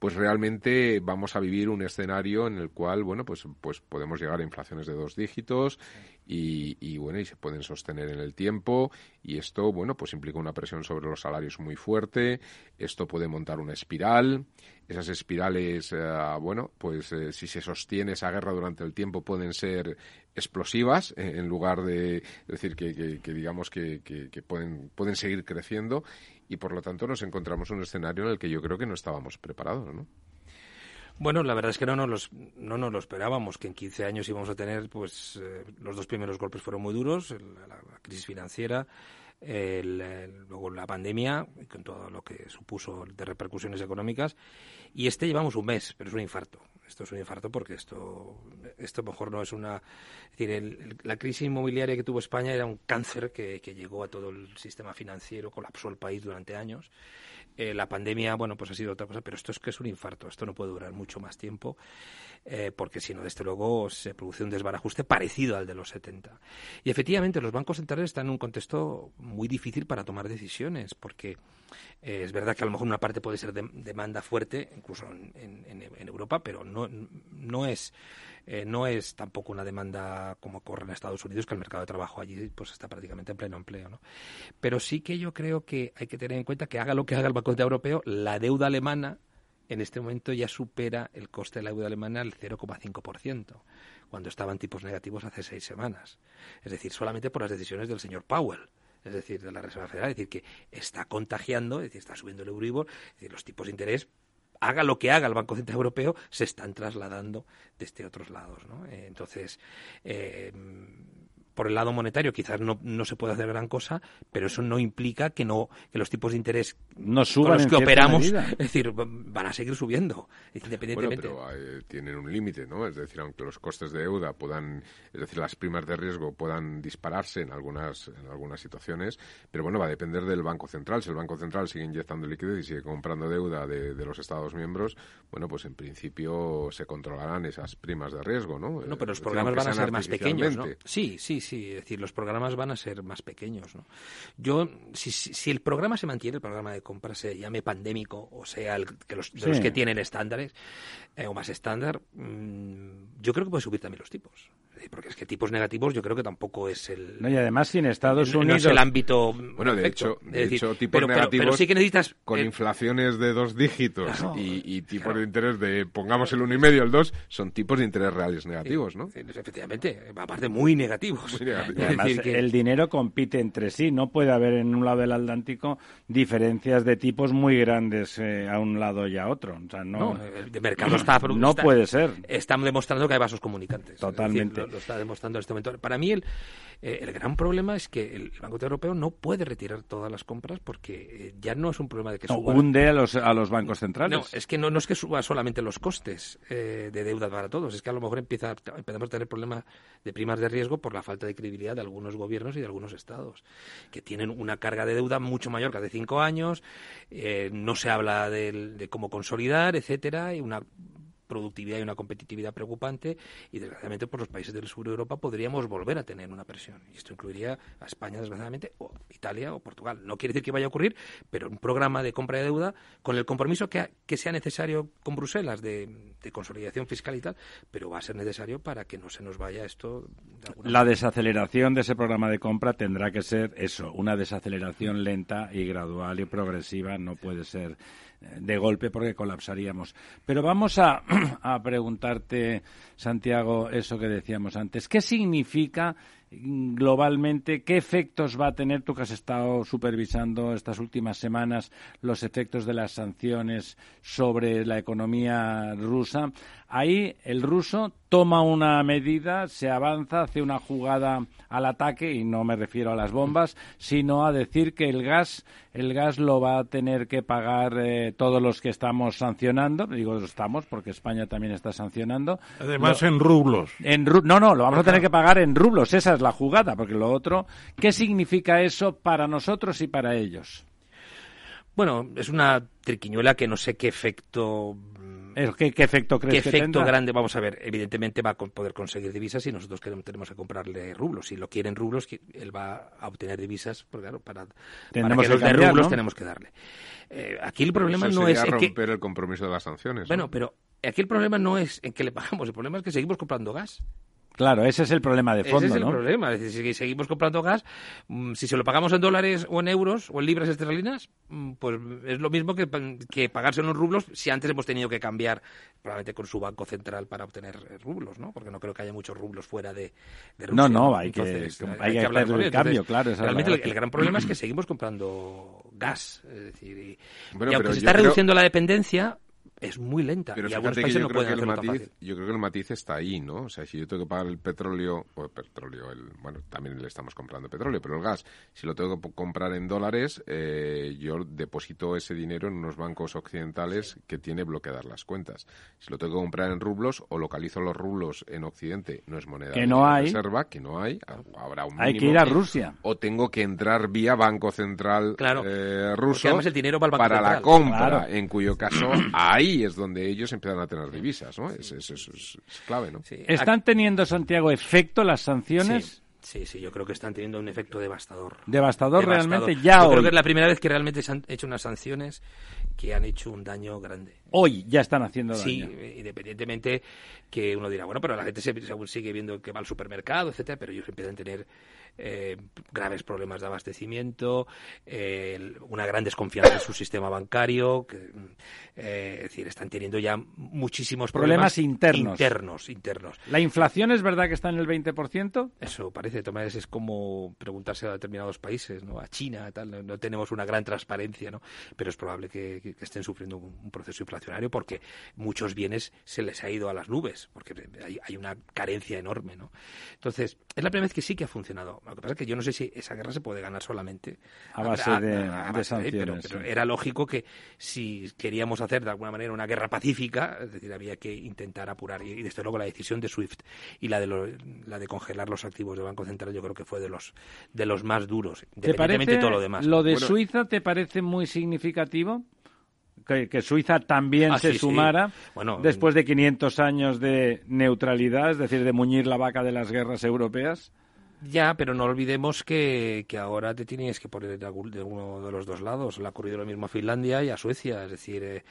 pues realmente vamos a vivir un escenario en el cual, bueno, pues podemos llegar a inflaciones de 2 dígitos y se pueden sostener en el tiempo, y esto, bueno, pues implica una presión sobre los salarios muy fuerte. Esto puede montar una espiral. Esas espirales, si se sostiene esa guerra durante el tiempo, pueden ser explosivas, en lugar de, es decir, que pueden seguir creciendo, y por lo tanto nos encontramos en un escenario en el que yo creo que no estábamos preparados, ¿no? Bueno, la verdad es que no nos lo esperábamos, que en 15 años íbamos a tener, los dos primeros golpes fueron muy duros, la crisis financiera, luego la pandemia, con todo lo que supuso de repercusiones económicas, y llevamos un mes, pero es un infarto. Esto es un infarto porque esto mejor no es una... Es decir, la crisis inmobiliaria que tuvo España era un cáncer que llegó a todo el sistema financiero, colapsó el país durante años. La pandemia, ha sido otra cosa, pero esto es que es un infarto. Esto no puede durar mucho más tiempo, porque si no, desde luego, se produce un desbarajuste parecido al de los 70. Y efectivamente, los bancos centrales están en un contexto muy difícil para tomar decisiones, porque es verdad que a lo mejor una parte puede ser demanda fuerte, incluso en Europa, pero no es tampoco una demanda como ocurre en Estados Unidos, que el mercado de trabajo allí está prácticamente en pleno empleo, ¿no? Pero sí que yo creo que hay que tener en cuenta que haga lo que haga el Banco Central Europeo, la deuda alemana en este momento ya supera el coste de la deuda alemana al 0,5%, cuando estaban tipos negativos hace 6 semanas. Es decir, solamente por las decisiones del señor Powell. Es decir, de la Reserva Federal, es decir, que está contagiando, es decir, está subiendo el Euribor, es decir, los tipos de interés, haga lo que haga el Banco Central Europeo, se están trasladando desde otros lados, ¿no? Entonces, por el lado monetario quizás no se puede hacer gran cosa, pero eso no implica que los tipos de interés no suban, con los que operamos, es decir, van a seguir subiendo, independientemente. Bueno, pero tienen un límite, ¿no? Es decir, aunque los costes de deuda puedan, es decir, las primas de riesgo puedan dispararse en algunas situaciones, pero bueno, va a depender del Banco Central. Si el Banco Central sigue inyectando liquidez y sigue comprando deuda de los Estados miembros, bueno, pues en principio se controlarán esas primas de riesgo, ¿no? No, pero los programas van a ser más pequeños, ¿no? Sí, es decir, los programas van a ser más pequeños, ¿no? Yo, si el programa se mantiene, el programa de compra se llame pandémico, o sea, los que tienen estándares, o más estándar, yo creo que puede subir también los tipos. Porque es que tipos negativos yo creo que tampoco es el... No, y además si en Estados Unidos... No es el ámbito... Bueno, perfecto. De hecho, tipos negativos pero sí que necesitas... Con inflaciones de 2 dígitos, claro, y tipos, claro, de interés de, pongamos, el 1,5, el 2, son tipos de interés reales negativos, ¿no? Efectivamente, aparte muy negativos. Muy negativos. Y además, decir que... el dinero compite entre sí, no puede haber en un lado del Atlántico diferencias de tipos muy grandes a un lado y a otro. O sea, no, el mercado está... No puede ser. Están demostrando que hay vasos comunicantes. Totalmente. Lo está demostrando en este momento. Para mí el gran problema es que el Banco Central Europeo no puede retirar todas las compras porque ya no es un problema de que suba. Hunde a los bancos centrales. No, es que no es que suba solamente los costes de deuda para todos, es que a lo mejor empezamos a tener problemas de primas de riesgo por la falta de credibilidad de algunos gobiernos y de algunos estados, que tienen una carga de deuda mucho mayor que hace 5 años, no se habla de cómo consolidar, etcétera, y una productividad y una competitividad preocupante, y desgraciadamente por los países del sur de Europa podríamos volver a tener una presión, y esto incluiría a España, desgraciadamente, o Italia o Portugal. No quiere decir que vaya a ocurrir, pero un programa de compra de deuda con el compromiso que sea necesario con Bruselas de consolidación fiscal y tal, pero va a ser necesario para que no se nos vaya esto de alguna manera. La desaceleración de ese programa de compra tendrá que ser eso, una desaceleración lenta y gradual y progresiva, no puede ser de golpe porque colapsaríamos. Pero vamos a preguntarte, Santiago, eso que decíamos antes. ¿Qué significa globalmente? ¿Qué efectos va a tener, tú que has estado supervisando estas últimas semanas los efectos de las sanciones sobre la economía rusa? Ahí el ruso toma una medida, se avanza, hace una jugada al ataque, y no me refiero a las bombas, sino a decir que el gas lo va a tener que pagar todos los que estamos sancionando. Digo estamos porque España también está sancionando. Además en rublos. Lo vamos a tener que pagar en rublos, esa es la jugada, porque lo otro, ¿qué significa eso para nosotros y para ellos? Bueno, es una triquiñuela que no sé qué efecto... ¿Qué efecto crees que tendrá? ¿Qué efecto grande? Vamos a ver, evidentemente va a poder conseguir divisas y nosotros tenemos que comprarle rublos. Si lo quieren rublos, él va a obtener divisas, porque claro, para que nos dé rublos, ¿no? Tenemos que darle. Aquí el problema no es... romper el compromiso de las sanciones. Bueno, ¿no? Pero aquí el problema no es en que le pagamos, el problema es que seguimos comprando gas. Claro, ese es el problema de fondo, ¿no? Ese es el problema. Es decir, si seguimos comprando gas, si se lo pagamos en dólares o en euros o en libras esterlinas, pues es lo mismo que pagarse en los rublos, si antes hemos tenido que cambiar probablemente con su banco central para obtener rublos, ¿no? Porque no creo que haya muchos rublos fuera de Rusia. No, hay que hablar con el cambio, claro. Realmente el gran problema es que seguimos comprando gas. Es decir, y aunque se está reduciendo la dependencia... Es muy lenta. Pero y algunos países no pueden hacerlo tan fácil. Yo creo que el matiz está ahí, ¿no? O sea, si yo tengo que pagar el petróleo, también le estamos comprando petróleo, pero el gas, si lo tengo que comprar en dólares, yo deposito ese dinero en unos bancos occidentales que tiene bloqueadas las cuentas. Si lo tengo que comprar en rublos, o localizo los rublos en Occidente, no es moneda de reserva, que no hay, habrá un mínimo. Hay que ir a Rusia. O tengo que entrar vía Banco Central ruso, además el dinero va al Banco Central para la compra, en cuyo caso ahí es donde ellos empiezan a tener divisas, ¿no? Es clave, ¿no? Sí. ¿Están teniendo, Santiago, efecto las sanciones? Sí, yo creo que están teniendo un efecto devastador. ¿Devastador realmente? Yo creo que es la primera vez que realmente se han hecho unas sanciones que han hecho un daño grande. Hoy ya están haciendo daño. Sí, independientemente que uno dirá, bueno, pero la gente aún sigue viendo que va al supermercado, etcétera, pero ellos empiezan a tener graves problemas de abastecimiento, una gran desconfianza en su sistema bancario, es decir, están teniendo ya muchísimos problemas internos. ¿La inflación es verdad que está en el 20%? Eso parece, de todas maneras, es como preguntarse a determinados países, ¿no? A China, tal, no tenemos una gran transparencia, ¿no? Pero es probable que esté sufriendo un proceso inflacionario porque muchos bienes se les ha ido a las nubes, porque hay una carencia enorme, ¿no? Entonces, es la primera vez que sí que ha funcionado. Lo que pasa es que yo no sé si esa guerra se puede ganar solamente a base de sanciones. Pero era lógico que si queríamos hacer de alguna manera una guerra pacífica, es decir, había que intentar apurar. Y desde luego la decisión de SWIFT y la de congelar los activos del Banco Central, yo creo que fue de los más duros, independientemente de todo lo demás. ¿Lo de Suiza te parece muy significativo? Que Suiza también se sumara después de 500 años de neutralidad, es decir, de muñir la vaca de las guerras europeas. Ya, pero no olvidemos que ahora te tienes que poner de uno de los dos lados. Le ha ocurrido lo mismo a Finlandia y a Suecia, es decir,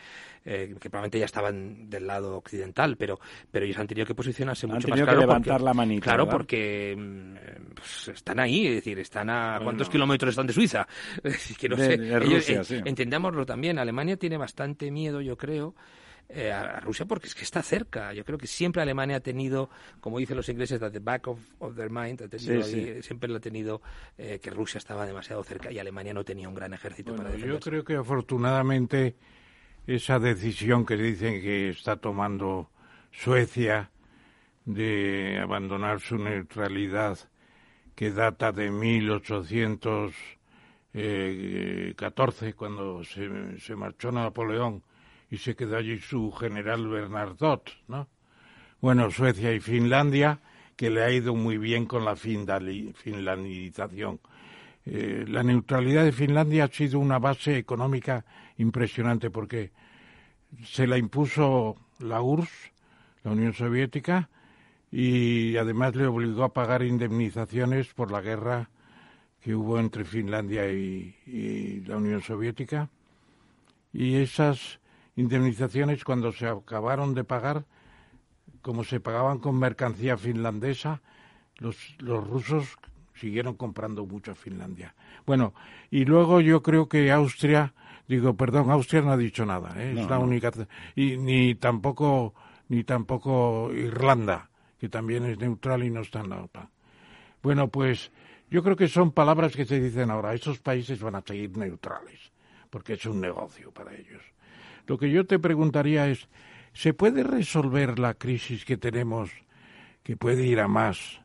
que probablemente ya estaban del lado occidental, pero ellos han tenido que posicionarse mucho más claro. Han tenido que levantar la manita. Claro, ¿verdad? Porque están ahí, es decir, están a... ¿Cuántos kilómetros están de Suiza? Que no sé. De Rusia, ellos, sí. Entendámoslo también, Alemania tiene bastante miedo, yo creo, a Rusia, porque es que está cerca. Yo creo que siempre Alemania ha tenido, como dicen los ingleses, at the back of their mind, siempre lo ha tenido, que Rusia estaba demasiado cerca y Alemania no tenía un gran ejército para defenderse. Yo creo que afortunadamente esa decisión que dicen que está tomando Suecia de abandonar su neutralidad, que data de 1814, cuando se marchó Napoleón y se quedó allí su general Bernadotte, ¿no? Bueno, Suecia y Finlandia, que le ha ido muy bien con la finlandización. La neutralidad de Finlandia ha sido una base económica impresionante porque se la impuso la URSS, la Unión Soviética, y además le obligó a pagar indemnizaciones por la guerra que hubo entre Finlandia y la Unión Soviética. Y esas indemnizaciones, cuando se acabaron de pagar, como se pagaban con mercancía finlandesa, los rusos siguieron comprando mucho a Finlandia. Bueno, y luego yo creo que Austria no ha dicho nada, ¿eh? No, es la única, y ni tampoco Irlanda, que también es neutral y no está en la OTAN. Bueno, pues yo creo que son palabras que se dicen ahora. Esos países van a seguir neutrales, porque es un negocio para ellos. Lo que yo te preguntaría es, ¿se puede resolver la crisis que tenemos, que puede ir a más,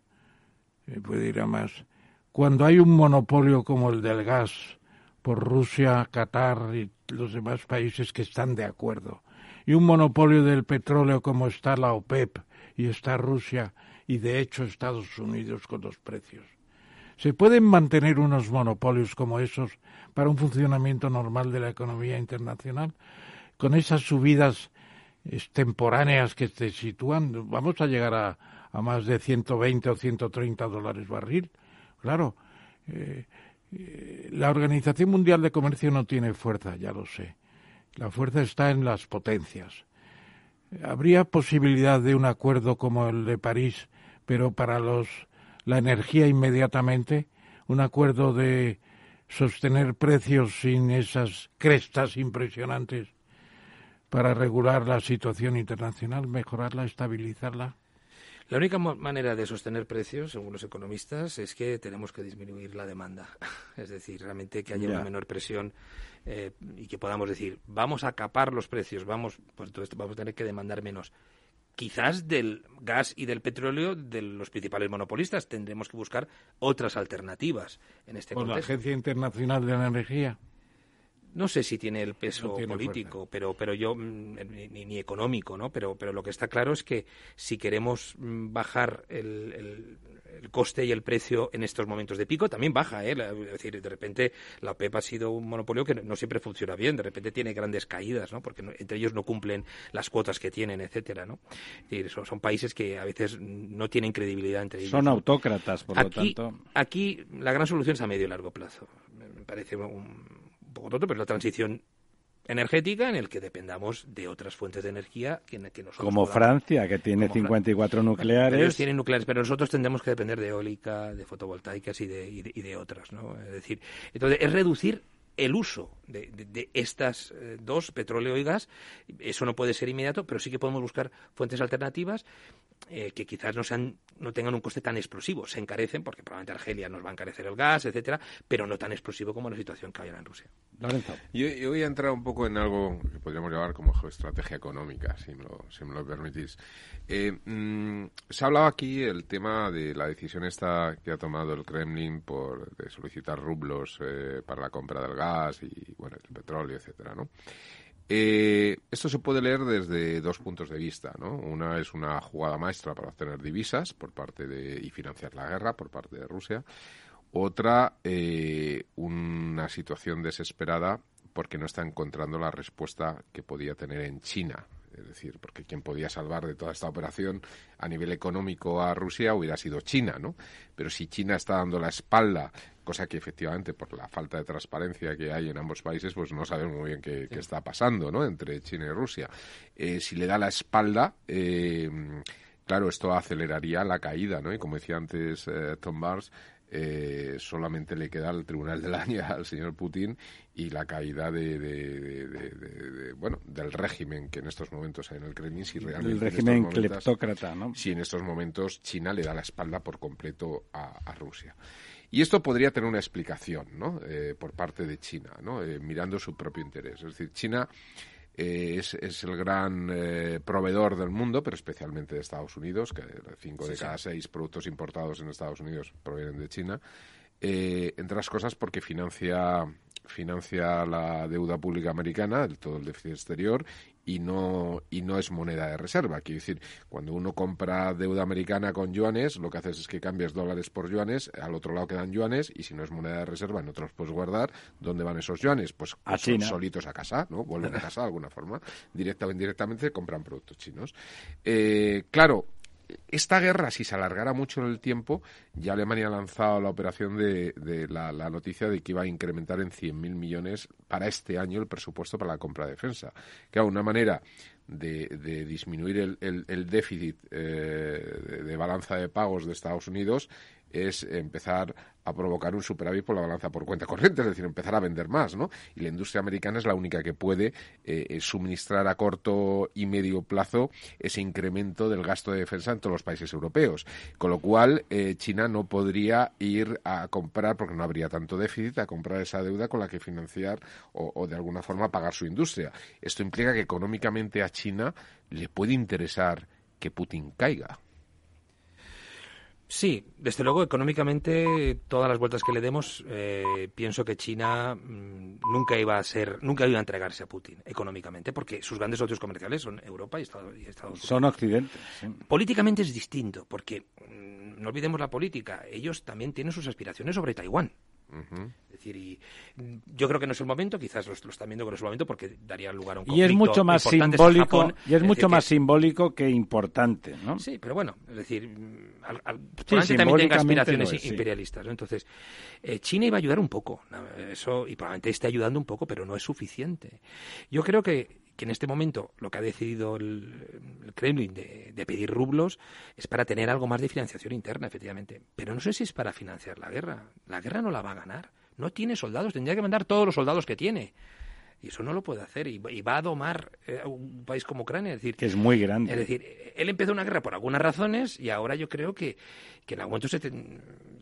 cuando hay un monopolio como el del gas por Rusia, Qatar y los demás países que están de acuerdo, y un monopolio del petróleo como está la OPEP y está Rusia y de hecho Estados Unidos con los precios? ¿Se pueden mantener unos monopolios como esos para un funcionamiento normal de la economía internacional? Con esas subidas extemporáneas que se sitúan, vamos a llegar a más de 120 o 130 dólares barril. Claro, la Organización Mundial de Comercio no tiene fuerza, ya lo sé. La fuerza está en las potencias. ¿Habría posibilidad de un acuerdo como el de París pero para la energía inmediatamente, un acuerdo de sostener precios sin esas crestas impresionantes para regular la situación internacional, mejorarla, estabilizarla. La única manera de sostener precios, según los economistas, es que tenemos que disminuir la demanda. Es decir, realmente que haya una menor presión y que podamos decir, vamos a capar los precios, pues entonces vamos a tener que demandar menos. Quizás del gas y del petróleo, de los principales monopolistas, tendremos que buscar otras alternativas en este contexto. ¿Pues la Agencia Internacional de la Energía? No sé si tiene el peso político, pero yo ni económico, ¿no? Pero lo que está claro es que si queremos bajar el coste y el precio en estos momentos de pico, también baja, ¿eh? Es decir, de repente la OPEP ha sido un monopolio que no siempre funciona bien, de repente tiene grandes caídas, ¿no? Porque entre ellos no cumplen las cuotas que tienen, etcétera, ¿no? Es decir, son países que a veces no tienen credibilidad entre ellos. Son autócratas, por lo tanto. Aquí la gran solución es a medio y largo plazo. Me parece un poco tonto, pero la transición energética en el que dependamos de otras fuentes de energía que nosotros como podamos. Francia, que tiene 54 nucleares. Pero ellos tienen nucleares, pero nosotros tendremos que depender de eólica, de fotovoltaicas y de otras, ¿no? Es decir, entonces es reducir el uso de estas dos, petróleo y gas. Eso no puede ser inmediato, pero sí que podemos buscar fuentes alternativas que quizás no tengan un coste tan explosivo. Se encarecen porque probablemente Argelia nos va a encarecer el gas, etcétera, pero no tan explosivo como la situación que hay ahora en Rusia. Lorenzo. Yo voy a entrar un poco en algo que podríamos llamar como estrategia económica, si me lo permitís. Se ha hablado aquí el tema de la decisión esta que ha tomado el Kremlin de solicitar rublos para la compra del gas y bueno, el petróleo, etcétera, ¿no? Esto se puede leer desde dos puntos de vista, ¿no? Una es una jugada maestra para obtener divisas y financiar la guerra por parte de Rusia. Otra, una situación desesperada porque no está encontrando la respuesta que podía tener en China. Es decir, porque quien podía salvar de toda esta operación a nivel económico a Rusia hubiera sido China, ¿no? Pero si China está dando la espalda, cosa que efectivamente por la falta de transparencia que hay en ambos países, pues no sabemos muy bien qué está pasando, ¿no? Entre China y Rusia. Si le da la espalda, claro, esto aceleraría la caída, ¿no? Y como decía antes Tom Burns, solamente le queda al Tribunal de La Haya al señor Putin y la caída del régimen que en estos momentos hay en el Kremlin, si realmente el régimen cleptócrata, ¿no? Si en estos momentos China le da la espalda por completo a Rusia. Y esto podría tener una explicación, ¿no? Por parte de China, ¿no? Mirando su propio interés. Es decir, China es el gran proveedor del mundo, pero especialmente de Estados Unidos, que 5 de cada 6 productos importados en Estados Unidos provienen de China, entre otras cosas porque financia la deuda pública americana, todo el déficit exterior, y no es moneda de reserva. Quiero decir, cuando uno compra deuda americana con yuanes, lo que haces es que cambias dólares por yuanes, al otro lado quedan yuanes, y si no es moneda de reserva, no te los puedes guardar. ¿Dónde van esos yuanes? Pues a China. Solitos a casa, ¿no? Vuelven a casa de alguna forma. Directa o indirectamente compran productos chinos. Claro, esta guerra, si se alargara mucho en el tiempo, ya Alemania ha lanzado la operación de la noticia de que iba a incrementar en 100.000 millones para este año el presupuesto para la compra de defensa. Claro, una manera de disminuir el déficit de balanza de pagos de Estados Unidos es empezar a provocar un superávit por la balanza por cuenta corriente, es decir, empezar a vender más, ¿no? Y la industria americana es la única que puede suministrar a corto y medio plazo ese incremento del gasto de defensa en todos los países europeos. Con lo cual, China no podría ir a comprar, porque no habría tanto déficit, a comprar esa deuda con la que financiar o de alguna forma pagar su industria. Esto implica que económicamente a China le puede interesar que Putin caiga. Sí, desde luego, económicamente, todas las vueltas que le demos, pienso que China nunca iba a entregarse a Putin económicamente, porque sus grandes socios comerciales son Europa y Estados Unidos. Son Occidente. Sí. Políticamente es distinto, porque no olvidemos la política. Ellos también tienen sus aspiraciones sobre Taiwán. Uh-huh. Es decir, y yo creo que no es el momento, quizás lo están viendo que no es el momento porque daría lugar a un conflicto importante en Japón. Y es mucho más simbólico que importante, ¿no? Sí, pero bueno, es decir, probablemente también tenga aspiraciones imperialistas, ¿no? Entonces, China iba a ayudar un poco, ¿no? Eso, y probablemente esté ayudando un poco, pero no es suficiente. Yo creo que que en este momento lo que ha decidido el Kremlin de pedir rublos es para tener algo más de financiación interna, efectivamente. Pero no sé si es para financiar la guerra. La guerra no la va a ganar. No tiene soldados. Tendría que mandar todos los soldados que tiene. Y eso no lo puede hacer. Y va a domar un país como Ucrania. Es decir, que es muy grande. Es decir, él empezó una guerra por algunas razones y ahora yo creo que en algún momento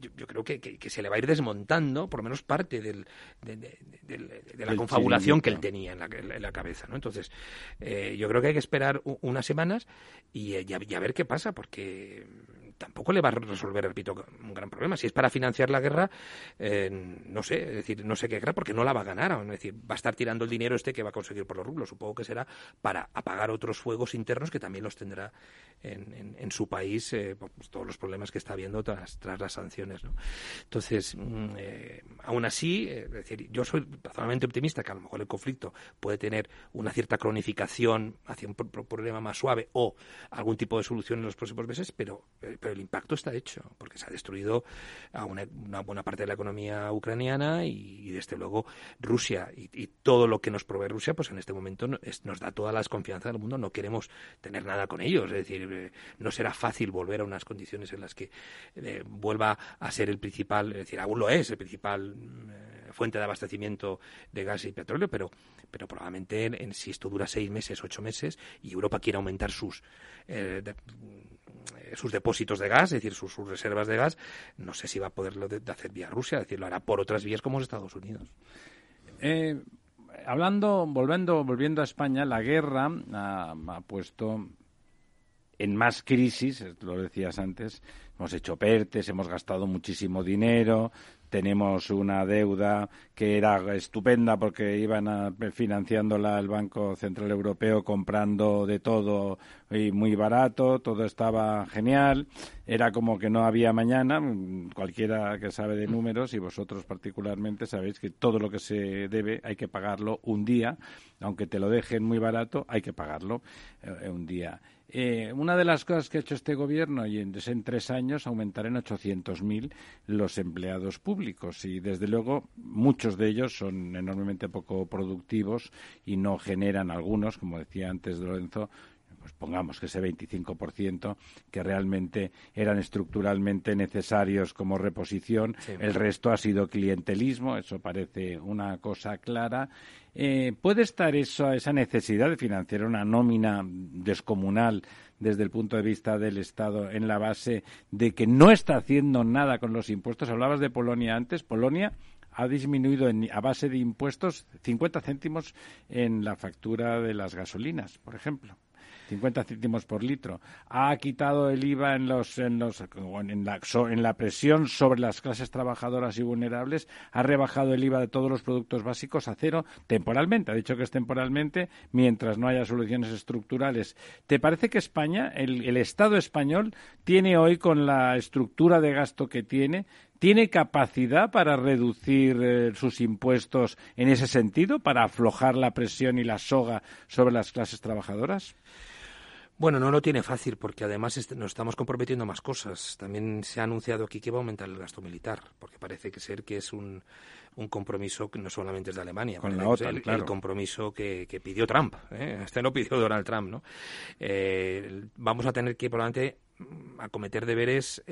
yo creo que se le va a ir desmontando por lo menos parte de la confabulación que él tenía en la cabeza, ¿no? Entonces, yo creo que hay que esperar unas semanas y a ver qué pasa, porque tampoco le va a resolver, repito, un gran problema. Si es para financiar la guerra, no sé, es decir, no sé qué guerra, porque no la va a ganar. Es decir, va a estar tirando el dinero que va a conseguir por los rublos. Supongo que será para apagar otros fuegos internos que también los tendrá en su país, pues, todos los problemas que está habiendo tras las sanciones, ¿no? Entonces, aún así, es decir, yo soy razonablemente optimista que a lo mejor el conflicto puede tener una cierta cronificación hacia un problema más suave o algún tipo de solución en los próximos meses, pero el impacto está hecho, porque se ha destruido a una buena parte de la economía ucraniana y desde luego Rusia y todo lo que nos provee Rusia, pues en este momento nos da todas las confianzas del mundo. No queremos tener nada con ellos, es decir, no será fácil volver a unas condiciones en las que vuelva a ser el principal, es decir, aún lo es, el principal fuente de abastecimiento de gas y petróleo, pero probablemente si esto dura 6 meses, 8 meses y Europa quiere aumentar sus depósitos de gas, es decir, sus reservas de gas, no sé si va a poderlo hacer vía Rusia, es decir, lo hará por otras vías como los Estados Unidos. Volviendo a España, la guerra ha puesto en más crisis, lo decías antes, hemos hecho PERTES, hemos gastado muchísimo dinero, tenemos una deuda que era estupenda porque iban financiándola el Banco Central Europeo comprando de todo y muy barato, todo estaba genial, era como que no había mañana, cualquiera que sabe de números y vosotros particularmente sabéis que todo lo que se debe hay que pagarlo un día, aunque te lo dejen muy barato, hay que pagarlo un día. Una de las cosas que ha hecho este gobierno y en 3 años aumentar en 800.000 los empleados públicos y desde luego muchos de ellos son enormemente poco productivos y no generan algunos, como decía antes Lorenzo, pues pongamos que ese 25% que realmente eran estructuralmente necesarios como reposición, sí, el resto ha sido clientelismo, eso parece una cosa clara. ¿Puede estar esa necesidad de financiar una nómina descomunal desde el punto de vista del Estado en la base de que no está haciendo nada con los impuestos? Hablabas de Polonia antes. Polonia ha disminuido a base de impuestos 50 céntimos en la factura de las gasolinas, por ejemplo. 50 céntimos por litro. Ha quitado el IVA en la presión sobre las clases trabajadoras y vulnerables. Ha rebajado el IVA de todos los productos básicos a cero temporalmente. Ha dicho que es temporalmente mientras no haya soluciones estructurales. ¿Te parece que España, el Estado español, tiene hoy con la estructura de gasto que tiene capacidad para reducir sus impuestos en ese sentido, para aflojar la presión y la soga sobre las clases trabajadoras? Bueno, no lo tiene fácil porque además nos estamos comprometiendo más cosas. También se ha anunciado aquí que va a aumentar el gasto militar porque parece que es un compromiso que no solamente es de Alemania. Con la OTAN, claro. El compromiso que pidió Trump, este lo pidió Donald Trump, ¿no? Vamos a tener que probablemente acometer deberes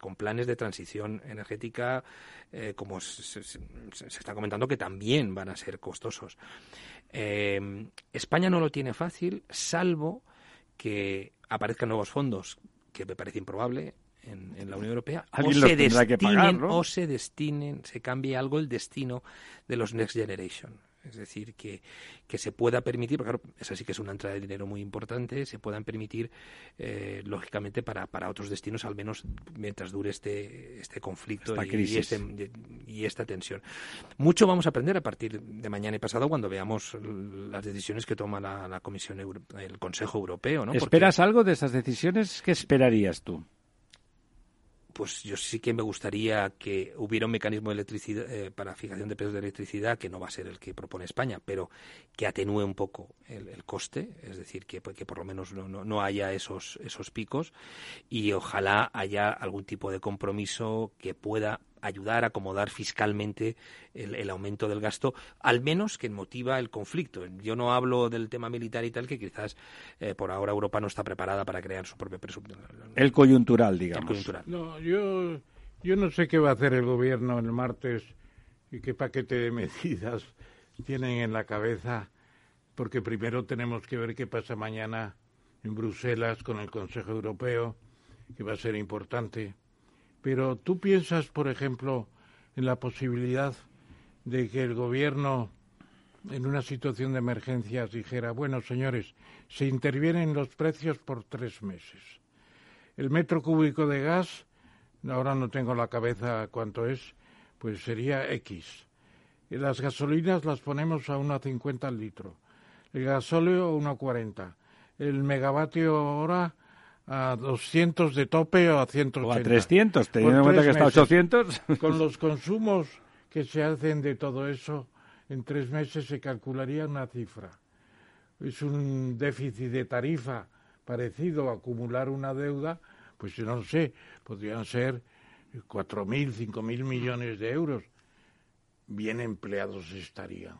con planes de transición energética, como se está comentando, que también van a ser costosos. España no lo tiene fácil, salvo que aparezcan nuevos fondos, que me parece improbable, en la Unión Europea, o se destinen, se cambie algo el destino de los Next Generation. Es decir, que se pueda permitir, porque claro, esa sí que es una entrada de dinero muy importante, se puedan permitir, lógicamente, para otros destinos, al menos mientras dure este conflicto y esta tensión. Mucho vamos a aprender a partir de mañana y pasado cuando veamos las decisiones que toma la Comisión el Consejo Europeo, ¿no? ¿Esperas algo de esas decisiones? ¿Qué esperarías tú? Pues yo sí que me gustaría que hubiera un mecanismo de electricidad para fijación de precios de electricidad, que no va a ser el que propone España, pero que atenúe un poco el coste, es decir, que por lo menos no haya esos picos y ojalá haya algún tipo de compromiso que pueda ayudar a acomodar fiscalmente el aumento del gasto, al menos que motiva el conflicto. Yo no hablo del tema militar y tal, que quizás por ahora Europa no está preparada para crear su propio presupuesto. El coyuntural, digamos. El coyuntural. No, yo no sé qué va a hacer el gobierno el martes y qué paquete de medidas tienen en la cabeza, porque primero tenemos que ver qué pasa mañana en Bruselas con el Consejo Europeo, que va a ser importante. Pero tú piensas, por ejemplo, en la posibilidad de que el gobierno, en una situación de emergencias, dijera, bueno, señores, se intervienen los precios por 3 meses. El metro cúbico de gas, ahora no tengo la cabeza cuánto es, pues sería X. Las gasolinas las ponemos a 1,50 al litro. El gasóleo a 1,40. El megavatio hora a 200 de tope o a 180. O a 300, teniendo en cuenta que está a 800. Con los consumos que se hacen de todo eso, en 3 meses se calcularía una cifra. Es un déficit de tarifa parecido a acumular una deuda, pues no sé, podrían ser 4.000, 5.000 millones de euros. Bien empleados estarían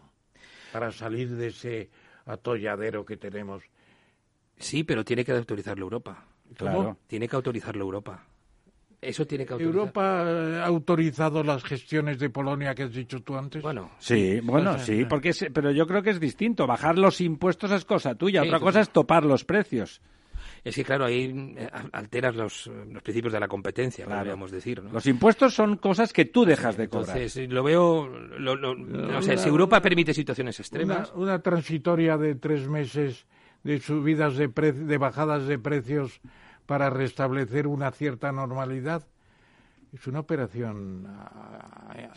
para salir de ese atolladero que tenemos. Sí, pero tiene que autorizarlo Europa. Claro. Tiene que autorizarlo Europa. Eso tiene que autorizar. ¿Europa ha autorizado las gestiones de Polonia que has dicho tú antes? Bueno, sí, sí, porque es, pero yo creo que es distinto. Bajar los impuestos es cosa tuya, sí, otra cosa es topar los precios. Es que, claro, ahí alteras los principios de la competencia, claro, podríamos decir, ¿no? Los impuestos son cosas que tú dejas de cobrar. Entonces, lo veo... o sea, si Europa permite situaciones extremas... Una transitoria de 3 meses de subidas de bajadas de precios para restablecer una cierta normalidad, es una operación...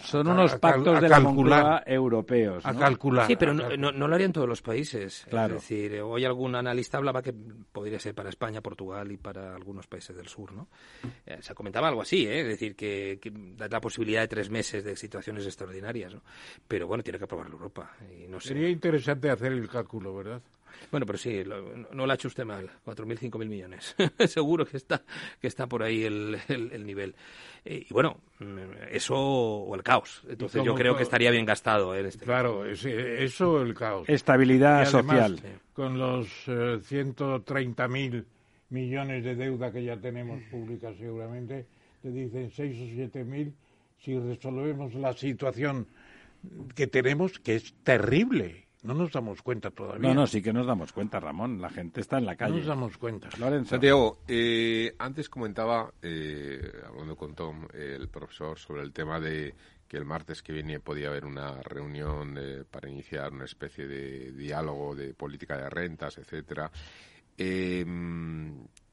Son unos pactos de la Moncloa europeos, ¿no? A calcular. Sí, pero no lo harían todos los países. Claro. Es decir, hoy algún analista hablaba que podría ser para España, Portugal y para algunos países del sur, ¿no? Se comentaba algo así, ¿eh? Es decir, que da la posibilidad de 3 meses de situaciones extraordinarias, ¿no? Pero bueno, tiene que aprobarlo Europa. Y no sé. Sería interesante hacer el cálculo, ¿verdad? Bueno, pero sí, no lo ha hecho usted mal. 4.000, 5.000 millones. Seguro que está por ahí el nivel. Y bueno, eso o el caos. Entonces yo creo que estaría bien gastado en este. Claro, eso o el caos. Estabilidad y además, social. Con los 130.000 millones de deuda que ya tenemos pública seguramente, te dicen 6 o 7.000 si resolvemos la situación que tenemos, que es terrible. No nos damos cuenta todavía. No, sí que nos damos cuenta, Ramón. La gente está en la calle. No nos damos cuenta. Lorenzo. Santiago, antes comentaba, hablando con Tom, el profesor, sobre el tema de que el martes que viene podía haber una reunión para iniciar una especie de diálogo de política de rentas, etcétera.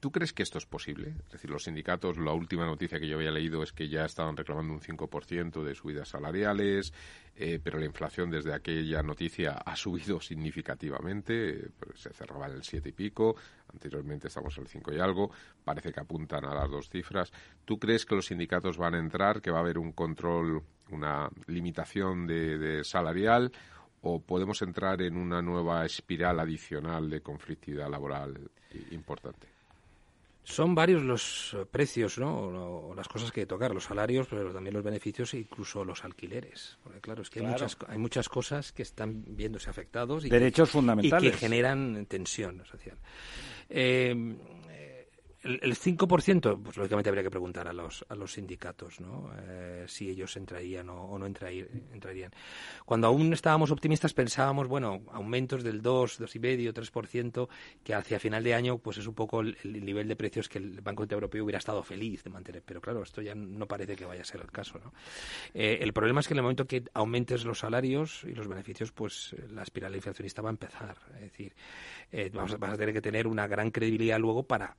¿Tú crees que esto es posible? Es decir, los sindicatos, la última noticia que yo había leído es que ya estaban reclamando un 5% de subidas salariales, pero la inflación desde aquella noticia ha subido significativamente, se cerraba en el 7 y pico, anteriormente estamos en el 5 y algo, parece que apuntan a las dos cifras. ¿Tú crees que los sindicatos van a entrar, que va a haber un control, una limitación de salarial? ¿O podemos entrar en una nueva espiral adicional de conflictividad laboral importante? Son varios los precios, ¿no? O las cosas que tocar, los salarios, pero también los beneficios e incluso los alquileres. Porque claro, es que hay muchas cosas que están viéndose afectados y derechos fundamentales y que generan tensión social. El 5%, pues lógicamente habría que preguntar a los sindicatos, ¿no? Si ellos entrarían o no entrarían. Cuando aún estábamos optimistas pensábamos, bueno, aumentos del 2, 2,5, 3%, que hacia final de año pues es un poco el nivel de precios que el Banco Central Europeo hubiera estado feliz de mantener. Pero claro, esto ya no parece que vaya a ser el caso, ¿no? El problema es que en el momento que aumentes los salarios y los beneficios, pues la espiral inflacionista va a empezar. Es decir, vas a tener que tener una gran credibilidad luego para...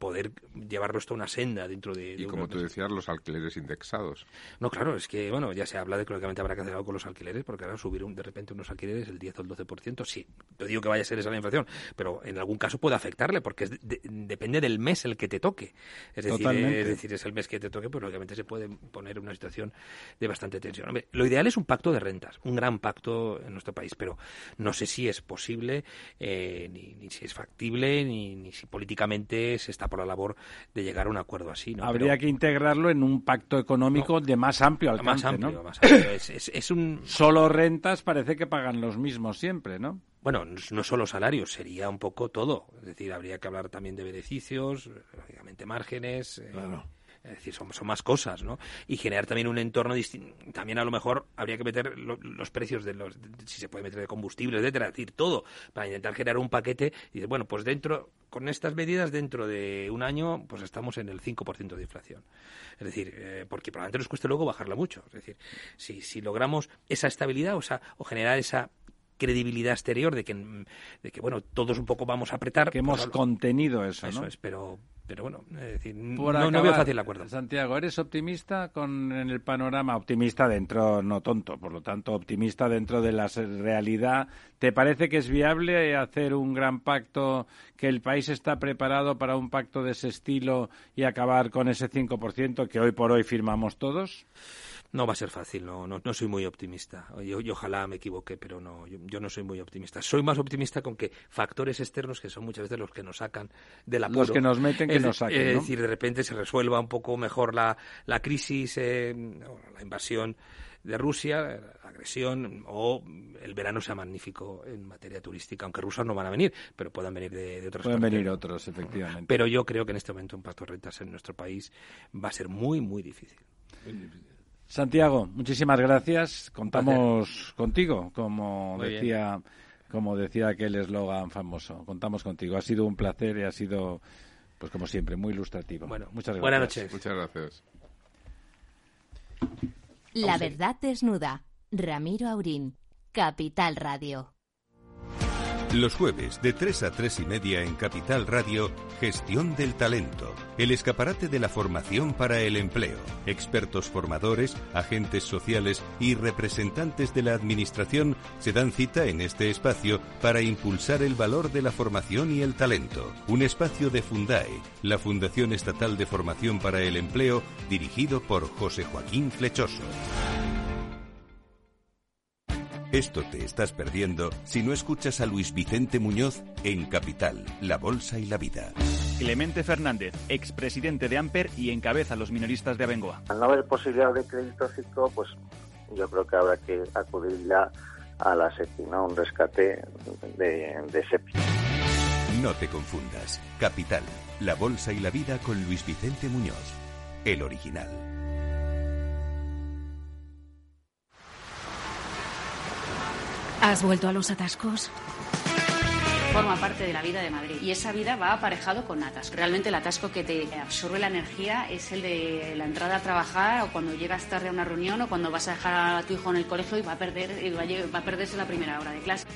poder llevarlo esto a una senda dentro de... Y como tú decías, los alquileres indexados. No, claro, es que, bueno, ya se habla de que lógicamente habrá que hacer algo con los alquileres, porque ahora subir de repente unos alquileres el 10 o el 12%, sí, no digo que vaya a ser esa la inflación, pero en algún caso puede afectarle, porque es depende del mes el que te toque. Es decir, es el mes que te toque, pues lógicamente se puede poner en una situación de bastante tensión. Hombre, lo ideal es un pacto de rentas, un gran pacto en nuestro país, pero no sé si es posible, ni si es factible, ni si políticamente se está por la labor de llegar a un acuerdo así, ¿no? Habría que integrarlo en un pacto económico de más amplio alcance, ¿no? Más amplio. Es un... Solo rentas parece que pagan los mismos siempre, ¿no? Bueno, no solo salarios, sería un poco todo. Es decir, habría que hablar también de beneficios, lógicamente márgenes... Claro. Es decir, son más cosas, ¿no? Y generar también un entorno distinto. También a lo mejor habría que meter los precios de los... si se puede meter de combustible, etcétera. Es decir, todo para intentar generar un paquete. Y dices, bueno, pues dentro... con estas medidas, dentro de un año, pues estamos en el 5% de inflación. Es decir, porque probablemente nos cueste luego bajarla mucho. Es decir, si logramos esa estabilidad o generar esa... credibilidad exterior de que bueno, todos un poco vamos a apretar, que hemos contenido eso, ¿no? Eso es, pero bueno, es decir, no veo fácil el acuerdo. Santiago, ¿eres optimista en el panorama? Optimista dentro, no tonto, por lo tanto, optimista dentro de la realidad. ¿Te parece que es viable hacer un gran pacto, que el país está preparado para un pacto de ese estilo y acabar con ese 5% que hoy por hoy firmamos todos? No va a ser fácil, no soy muy optimista. Yo ojalá me equivoque, pero no, yo no soy muy optimista. Soy más optimista con que factores externos, que son muchas veces los que nos sacan del apuro. Los que nos meten, que nos saquen, ¿no? Es decir, de repente se resuelva un poco mejor la crisis, la invasión de Rusia, la agresión, o el verano sea magnífico en materia turística, aunque rusos no van a venir, pero puedan venir de otras partes. Pueden venir otros, efectivamente. Pero yo creo que en este momento un pacto de rentas en nuestro país va a ser muy, muy difícil. Muy difícil. Santiago, muchísimas gracias. Contamos contigo, como decía aquel eslogan famoso. Contamos contigo. Ha sido un placer y ha sido, pues como siempre, muy ilustrativo. Bueno, muchas gracias. Buenas noches. Muchas gracias. La verdad desnuda. Ramiro Aurín, Capital Radio. Los jueves de 3 a 3 y media en Capital Radio, Gestión del Talento, el escaparate de la formación para el empleo. Expertos formadores, agentes sociales y representantes de la administración se dan cita en este espacio para impulsar el valor de la formación y el talento. Un espacio de Fundae, la Fundación Estatal de Formación para el Empleo, dirigido por José Joaquín Flechoso. Esto te estás perdiendo si no escuchas a Luis Vicente Muñoz en Capital, La Bolsa y la Vida. Clemente Fernández, expresidente de Amper y encabeza los minoristas de Abengoa. Al no haber posibilidad de crédito fijo, pues yo creo que habrá que acudir ya a la SEPI, ¿no? Un rescate de SEPI. No te confundas. Capital, La Bolsa y la Vida con Luis Vicente Muñoz, el original. ¿Has vuelto a los atascos? Forma parte de la vida de Madrid y esa vida va aparejado con atascos. Realmente el atasco que te absorbe la energía es el de la entrada a trabajar, o cuando llegas tarde a una reunión, o cuando vas a dejar a tu hijo en el colegio y va a perderse la primera hora de clase.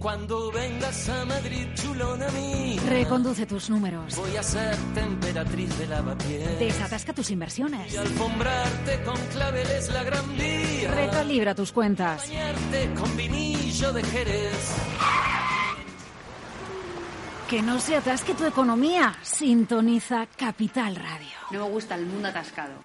Cuando vengas a Madrid, chulona mía, reconduce tus números. Voy a ser temperatriz de lavapiés. Desatasca tus inversiones. Y alfombrarte con claveles la gran vía. Recalibra tus cuentas. Bañarte con vinillo de Jerez. Que no se atasque tu economía. Sintoniza Capital Radio. No me gusta el mundo atascado.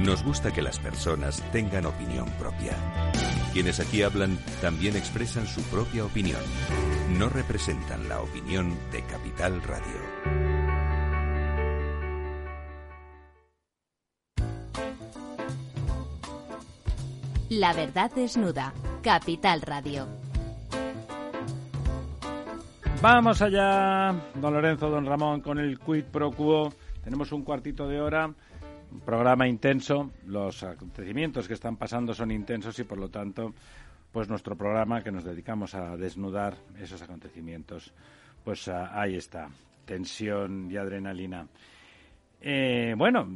Nos gusta que las personas tengan opinión propia. Quienes aquí hablan también expresan su propia opinión. No representan la opinión de Capital Radio. La verdad desnuda. Capital Radio. Vamos allá, don Lorenzo, don Ramón, con el quid pro quo. Tenemos un cuartito de hora. Un programa intenso, los acontecimientos que están pasando son intensos y por lo tanto, pues nuestro programa que nos dedicamos a desnudar esos acontecimientos, pues ahí está, tensión y adrenalina. Bueno,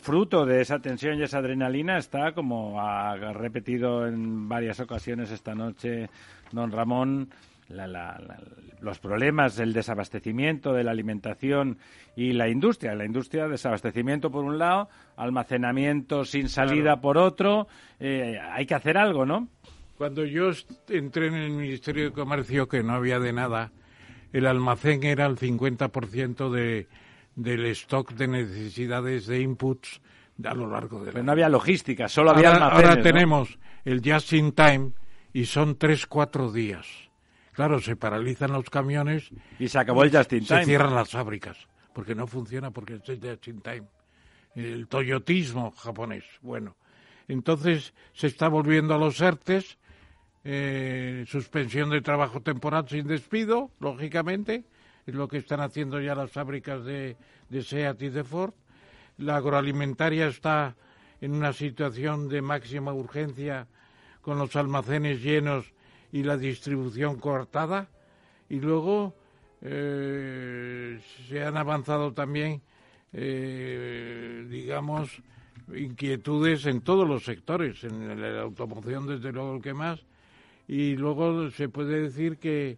fruto de esa tensión y esa adrenalina está, como ha repetido en varias ocasiones esta noche don Ramón, los problemas del desabastecimiento, de la alimentación y la industria. La industria, desabastecimiento por un lado, almacenamiento sin salida por otro. Hay que hacer algo, ¿no? Cuando yo entré en el Ministerio de Comercio, que no había de nada, el almacén era el 50% del stock de necesidades de inputs a lo largo del año. Pero no había logística, solo había almacenes. Ahora tenemos, ¿no?, el just in time, y son 3-4 días. Claro, se paralizan los camiones. Y se acabó el just in time. Se cierran las fábricas, porque no funciona, porque es el just in time. El toyotismo japonés, bueno. Entonces, se está volviendo a los ERTES, suspensión de trabajo temporal sin despido, lógicamente. Es lo que están haciendo ya las fábricas de SEAT y de Ford. La agroalimentaria está en una situación de máxima urgencia, con los almacenes llenos y la distribución coartada. Y luego se han avanzado también, digamos, inquietudes en todos los sectores, en la automoción desde luego el que más, y luego se puede decir que...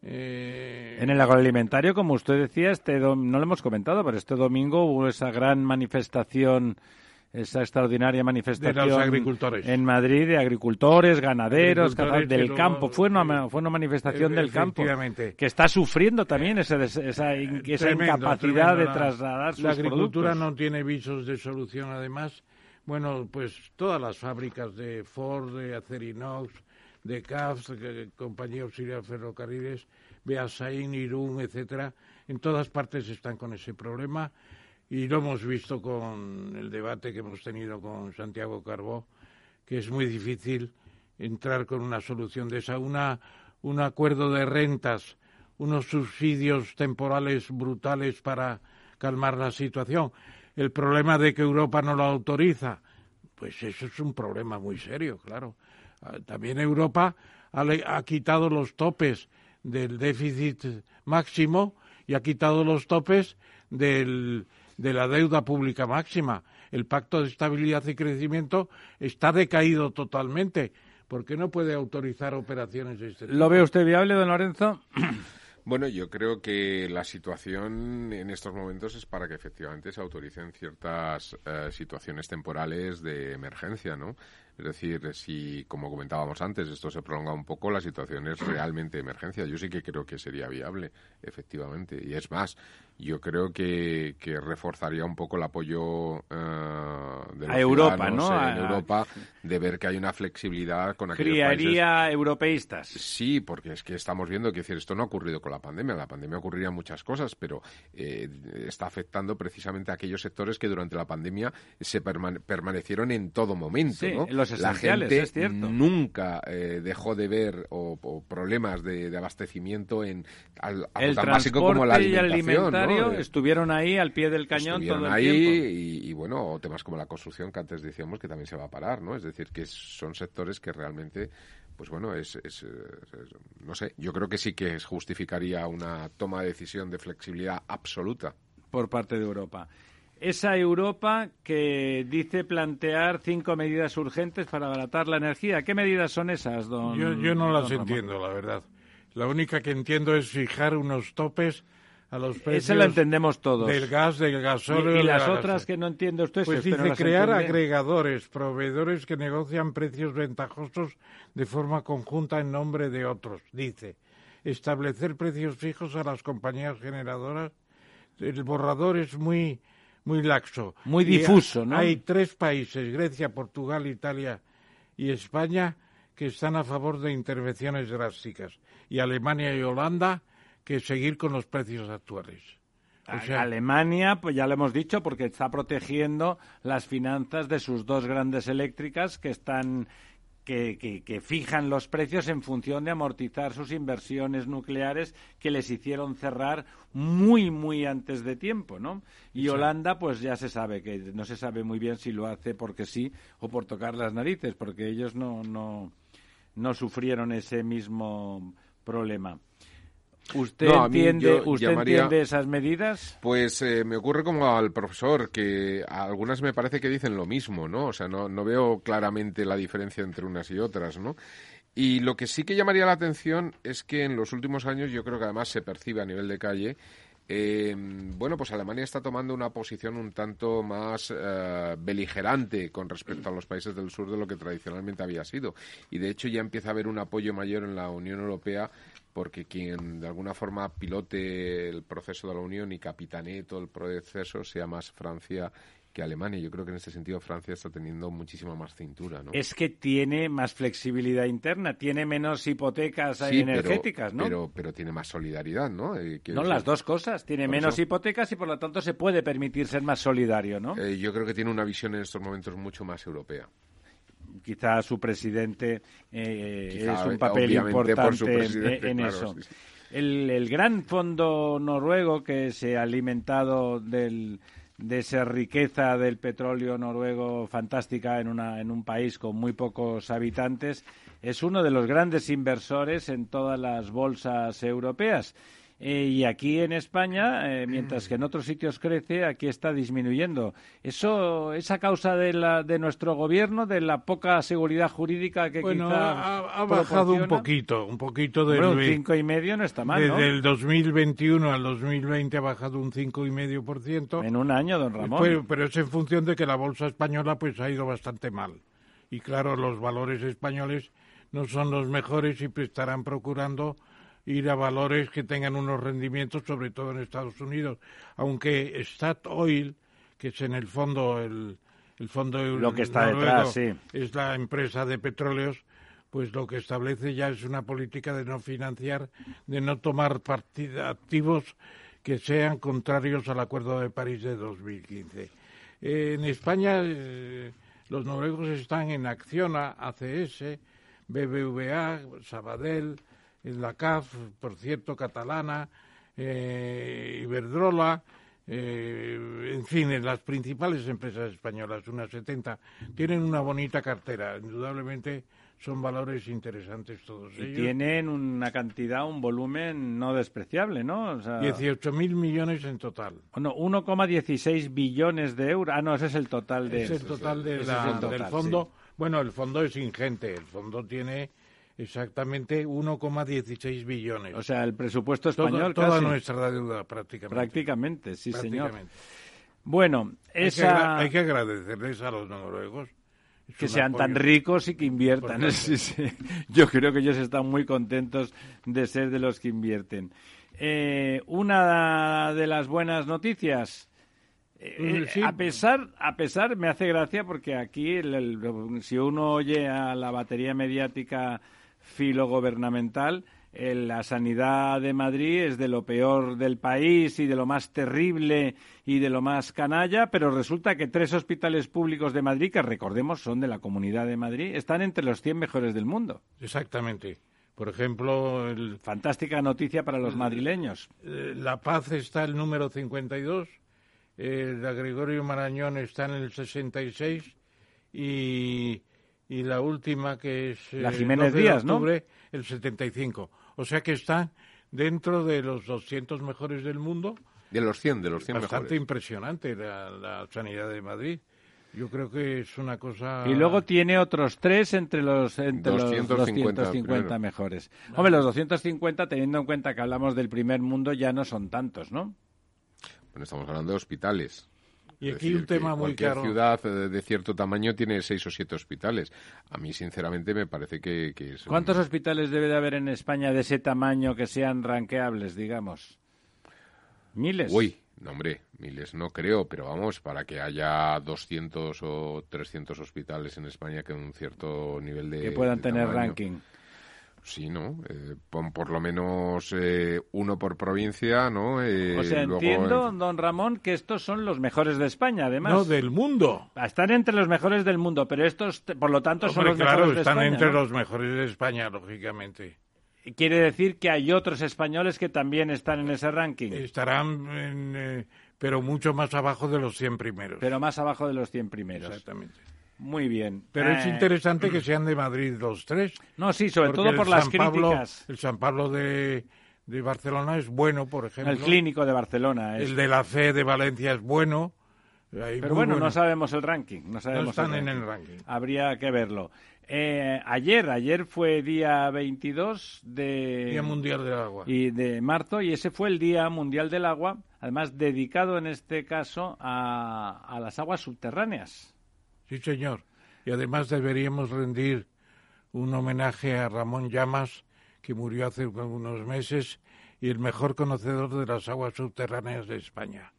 En el agroalimentario, como usted decía, no lo hemos comentado, pero este domingo hubo esa gran manifestación, esa extraordinaria manifestación de los agricultores en Madrid, de agricultores, ganaderos, del campo. Fue una manifestación del campo que está sufriendo también esa incapacidad de trasladar sus productos. La agricultura no tiene visos de solución, además. Bueno, pues todas las fábricas de Ford, de Acerinox, de CAF, Compañía Auxiliar Ferrocarriles, Beasain, Irún, etcétera, en todas partes están con ese problema. Y lo hemos visto con el debate que hemos tenido con Santiago Carbó, que es muy difícil entrar con una solución de esa. Un acuerdo de rentas, unos subsidios temporales brutales para calmar la situación. El problema de que Europa no lo autoriza, pues eso es un problema muy serio, claro. También Europa ha quitado los topes del déficit máximo y ha quitado los topes de la deuda pública máxima. El Pacto de Estabilidad y Crecimiento está decaído totalmente, porque no puede autorizar operaciones de este tipo. ¿Lo ve usted viable, don Lorenzo? Bueno, yo creo que la situación en estos momentos es para que efectivamente se autoricen ciertas situaciones temporales de emergencia, ¿no? Es decir, si, como comentábamos antes, esto se prolonga un poco, la situación es realmente de emergencia. Yo sí que creo que sería viable, efectivamente. Y es más, yo creo que reforzaría un poco el apoyo de los Europa, ¿no? En Europa, de ver que hay una flexibilidad con aquellos países. Criaría europeístas. Sí, porque es que estamos viendo que esto no ha ocurrido con la pandemia. La pandemia ocurría muchas cosas, pero está afectando precisamente a aquellos sectores que durante la pandemia se permanecieron en todo momento, sí, ¿no? La gente nunca dejó de ver o problemas de abastecimiento en algo tan básico como la alimentación, ¿no? Estuvieron ahí al pie del cañón todo el tiempo. Y bueno, temas como la construcción, que antes decíamos que también se va a parar, ¿no? Es decir, que son sectores que realmente, pues bueno, no sé, yo creo que sí que justificaría una toma de decisión de flexibilidad absoluta por parte de Europa. Esa Europa que dice plantear 5 medidas urgentes para abaratar la energía. ¿Qué medidas son esas, don? Yo no las entiendo, la verdad. La única que entiendo es fijar unos topes a los precios. Esa la entendemos todos. Del gas, del gasóleo. Y las otras que no entiende usted. Pues dice crear agregadores, proveedores que negocian precios ventajosos de forma conjunta en nombre de otros. Dice establecer precios fijos a las compañías generadoras. El borrador es muy laxo. Muy difuso, ¿no? Hay 3 países, Grecia, Portugal, Italia y España, que están a favor de intervenciones drásticas. Y Alemania y Holanda, que seguir con los precios actuales. O sea, Alemania, pues ya lo hemos dicho, porque está protegiendo las finanzas de sus 2 grandes eléctricas que están... Que fijan los precios en función de amortizar sus inversiones nucleares que les hicieron cerrar muy, muy antes de tiempo, ¿no? Y sí. Holanda, pues ya se sabe, que no se sabe muy bien si lo hace porque sí o por tocar las narices, porque ellos no sufrieron ese mismo problema. ¿Usted entiende esas medidas? Pues me ocurre como al profesor, que algunas me parece que dicen lo mismo, ¿no? O sea, no veo claramente la diferencia entre unas y otras, ¿no? Y lo que sí que llamaría la atención es que en los últimos años, yo creo que además se percibe a nivel de calle, pues Alemania está tomando una posición un tanto más beligerante con respecto a los países del sur de lo que tradicionalmente había sido. Y de hecho ya empieza a haber un apoyo mayor en la Unión Europea, porque quien de alguna forma pilote el proceso de la Unión y capitanee todo el proceso sea más Francia que Alemania. Yo creo que en este sentido Francia está teniendo muchísima más cintura, ¿no? Es que tiene más flexibilidad interna, tiene menos hipotecas energéticas, ¿no? Pero tiene más solidaridad, ¿no? Las dos cosas. Tiene menos hipotecas y, por lo tanto, se puede permitir ser más solidario, ¿no? Yo creo que tiene una visión en estos momentos mucho más europea. Quizá su presidente es un papel importante en eso. Sí. El gran fondo noruego que se ha alimentado de esa riqueza del petróleo noruego fantástica en un país con muy pocos habitantes, es uno de los grandes inversores en todas las bolsas europeas. Y aquí en España, mientras que en otros sitios crece, aquí está disminuyendo. ¿Eso es a causa de nuestro gobierno, de la poca seguridad jurídica que quizá ha bajado un poquito del... Bueno, un 5,5 no está mal, ¿no? Desde el 2021 al 2020 ha bajado un 5,5%. En un año, don Ramón. Pero es en función de que la bolsa española pues ha ido bastante mal. Y claro, los valores españoles no son los mejores y estarán procurando ir a valores que tengan unos rendimientos, sobre todo en Estados Unidos. Aunque Statoil, que es en el fondo el fondo lo que está noruego, detrás, sí, es la empresa de petróleos, pues lo que establece ya es una política de no financiar, de no tomar activos que sean contrarios al Acuerdo de París de 2015. En España los noruegos están en Acciona, ACS, BBVA, Sabadell, la CAF, por cierto, catalana, Iberdrola, en fin, en las principales empresas españolas, unas 70, tienen una bonita cartera. Indudablemente son valores interesantes todos ellos. Y tienen una cantidad, un volumen no despreciable, ¿no? O sea, 18.000 millones en total. Bueno, 1,16 billones de euros. Ah, no, ese es el total de... Es el total del fondo. Sí. Bueno, el fondo es ingente. El fondo tiene... Exactamente, 1,16 billones. O sea, el presupuesto español toda nuestra deuda, prácticamente. Prácticamente, sí, prácticamente. Señor. Bueno, hay que agradecerles a los noruegos que sean tan ricos y que inviertan. Sí. Yo creo que ellos están muy contentos de ser de los que invierten. Una de las buenas noticias... sí. A pesar, me hace gracia porque aquí, si uno oye a la batería mediática filogubernamental, la sanidad de Madrid es de lo peor del país y de lo más terrible y de lo más canalla, pero resulta que 3 hospitales públicos de Madrid, que recordemos son de la Comunidad de Madrid, están entre los 100 mejores del mundo. Exactamente. Por ejemplo... Fantástica noticia para los madrileños. La Paz está el número 52... El de Gregorio Marañón está en el 66 y la última, que es la Jiménez Díaz, ¿no?, el 75. O sea que está dentro de los 200 mejores del mundo. De los 100 mejores. Bastante impresionante la sanidad de Madrid. Yo creo que es una cosa... Y luego tiene otros 3 entre los 250 mejores. Hombre, los 250, teniendo en cuenta que hablamos del primer mundo, ya no son tantos, ¿no? Bueno, estamos hablando de hospitales. Y aquí un tema muy caro. Cualquier ciudad de cierto tamaño tiene 6 o 7 hospitales. A mí, sinceramente, me parece que es... ¿Cuántos hospitales debe de haber en España de ese tamaño que sean ranqueables, digamos? ¿Miles? Uy, no, hombre, miles no creo, pero vamos, para que haya 200 o 300 hospitales en España que un cierto nivel de... Que puedan tener tamaño, ranking. Sí, ¿no? Pon por lo menos uno por provincia, ¿no? O sea, luego... entiendo, don Ramón, que estos son los mejores de España, además. No, del mundo. Están entre los mejores del mundo, pero estos, por lo tanto, son los mejores de España. Claro, están entre los mejores de España, lógicamente. ¿Quiere decir que hay otros españoles que también están en ese ranking? Estarán, pero mucho más abajo de los 100 primeros. Pero más abajo de los 100 primeros. Exactamente. Muy bien. Pero es interesante que sean de Madrid 2-3. No, sí, sobre todo por las críticas. El San Pablo de Barcelona es bueno, por ejemplo. El Clínico de Barcelona es... El de la Fe de Valencia es bueno. Pero bueno, no sabemos el ranking. No están en el ranking. Habría que verlo. Ayer fue día 22 de... Día Mundial del Agua. Y de marzo, y ese fue el Día Mundial del Agua, además dedicado en este caso a las aguas subterráneas. Sí, señor. Y además deberíamos rendir un homenaje a Ramón Llamas, que murió hace unos meses, y el mejor conocedor de las aguas subterráneas de España.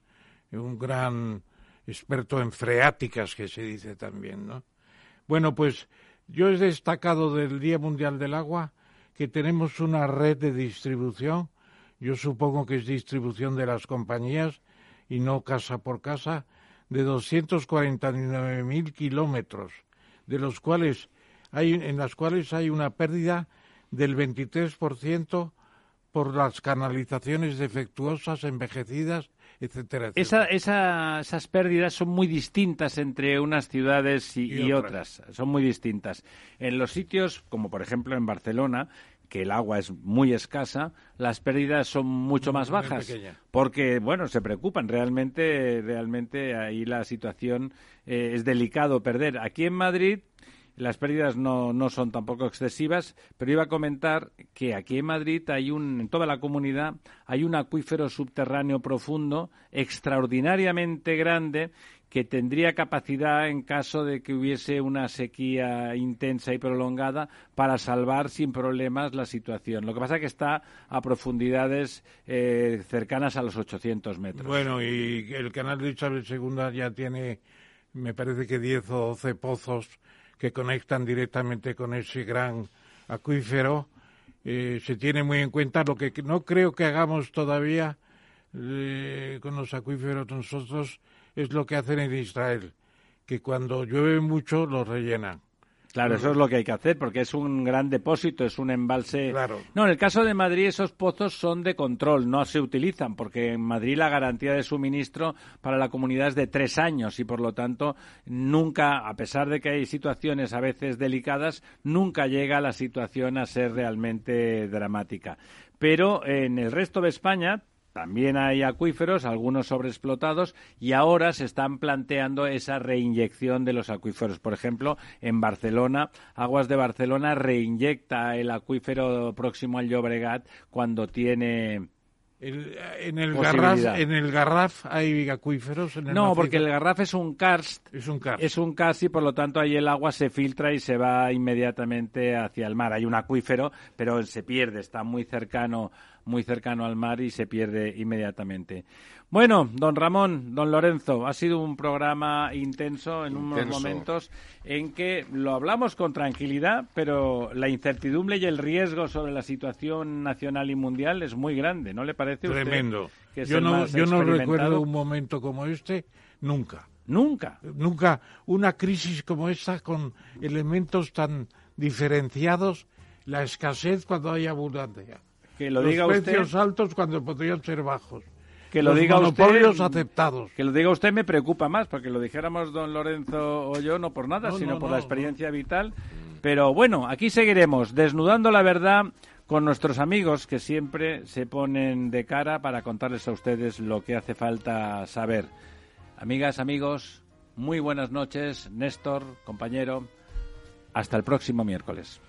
Un gran experto en freáticas, que se dice también, ¿no? Bueno, pues... Yo he destacado del Día Mundial del Agua que tenemos una red de distribución, yo supongo que es distribución de las compañías y no casa por casa, de 249.000 kilómetros, en las cuales hay una pérdida del 23% por las canalizaciones defectuosas, envejecidas, etcétera, etcétera. Esas pérdidas son muy distintas entre unas ciudades y otras. Son muy distintas. En los sitios, como por ejemplo en Barcelona, que el agua es muy escasa, las pérdidas son mucho más bajas, porque, bueno, se preocupan. Realmente ahí la situación es delicado perder. Aquí en Madrid las pérdidas no son tampoco excesivas, pero iba a comentar que aquí en Madrid en toda la comunidad hay un acuífero subterráneo profundo extraordinariamente grande que tendría capacidad, en caso de que hubiese una sequía intensa y prolongada, para salvar sin problemas la situación. Lo que pasa es que está a profundidades cercanas a los 800 metros. Bueno, y el canal de Isabel II ya tiene, me parece que 10 o 12 pozos que conectan directamente con ese gran acuífero. Se tiene muy en cuenta lo que no creo que hagamos todavía con los acuíferos nosotros, es lo que hacen en Israel, que cuando llueve mucho los rellenan. Claro, eso es lo que hay que hacer, porque es un gran depósito, es un embalse... Claro. No, en el caso de Madrid esos pozos son de control, no se utilizan, porque en Madrid la garantía de suministro para la comunidad es de 3 años y, por lo tanto, nunca, a pesar de que hay situaciones a veces delicadas, nunca llega la situación a ser realmente dramática. Pero en el resto de España... También hay acuíferos, algunos sobreexplotados, y ahora se están planteando esa reinyección de los acuíferos. Por ejemplo, en Barcelona, Aguas de Barcelona reinyecta el acuífero próximo al Llobregat cuando tiene... ¿En el Garraf hay acuíferos? No, porque el Garraf es un karst. Es un karst y, por lo tanto, ahí el agua se filtra y se va inmediatamente hacia el mar. Hay un acuífero, pero se pierde, está muy cercano al mar y se pierde inmediatamente. Bueno, don Ramón, don Lorenzo, ha sido un programa intenso en unos momentos en que lo hablamos con tranquilidad, pero la incertidumbre y el riesgo sobre la situación nacional y mundial es muy grande, ¿no le parece a usted? Tremendo. Yo no recuerdo un momento como este, nunca. Nunca una crisis como esta, con elementos tan diferenciados, la escasez cuando hay abundancia. Que lo diga usted. Los precios altos cuando podrían ser bajos. Que lo diga usted. Los monopolios aceptados. Que lo diga usted me preocupa más, porque lo dijéramos don Lorenzo o yo, no por nada, sino por la experiencia vital. Pero bueno, aquí seguiremos desnudando la verdad con nuestros amigos que siempre se ponen de cara para contarles a ustedes lo que hace falta saber. Amigas, amigos, muy buenas noches. Néstor, compañero, hasta el próximo miércoles.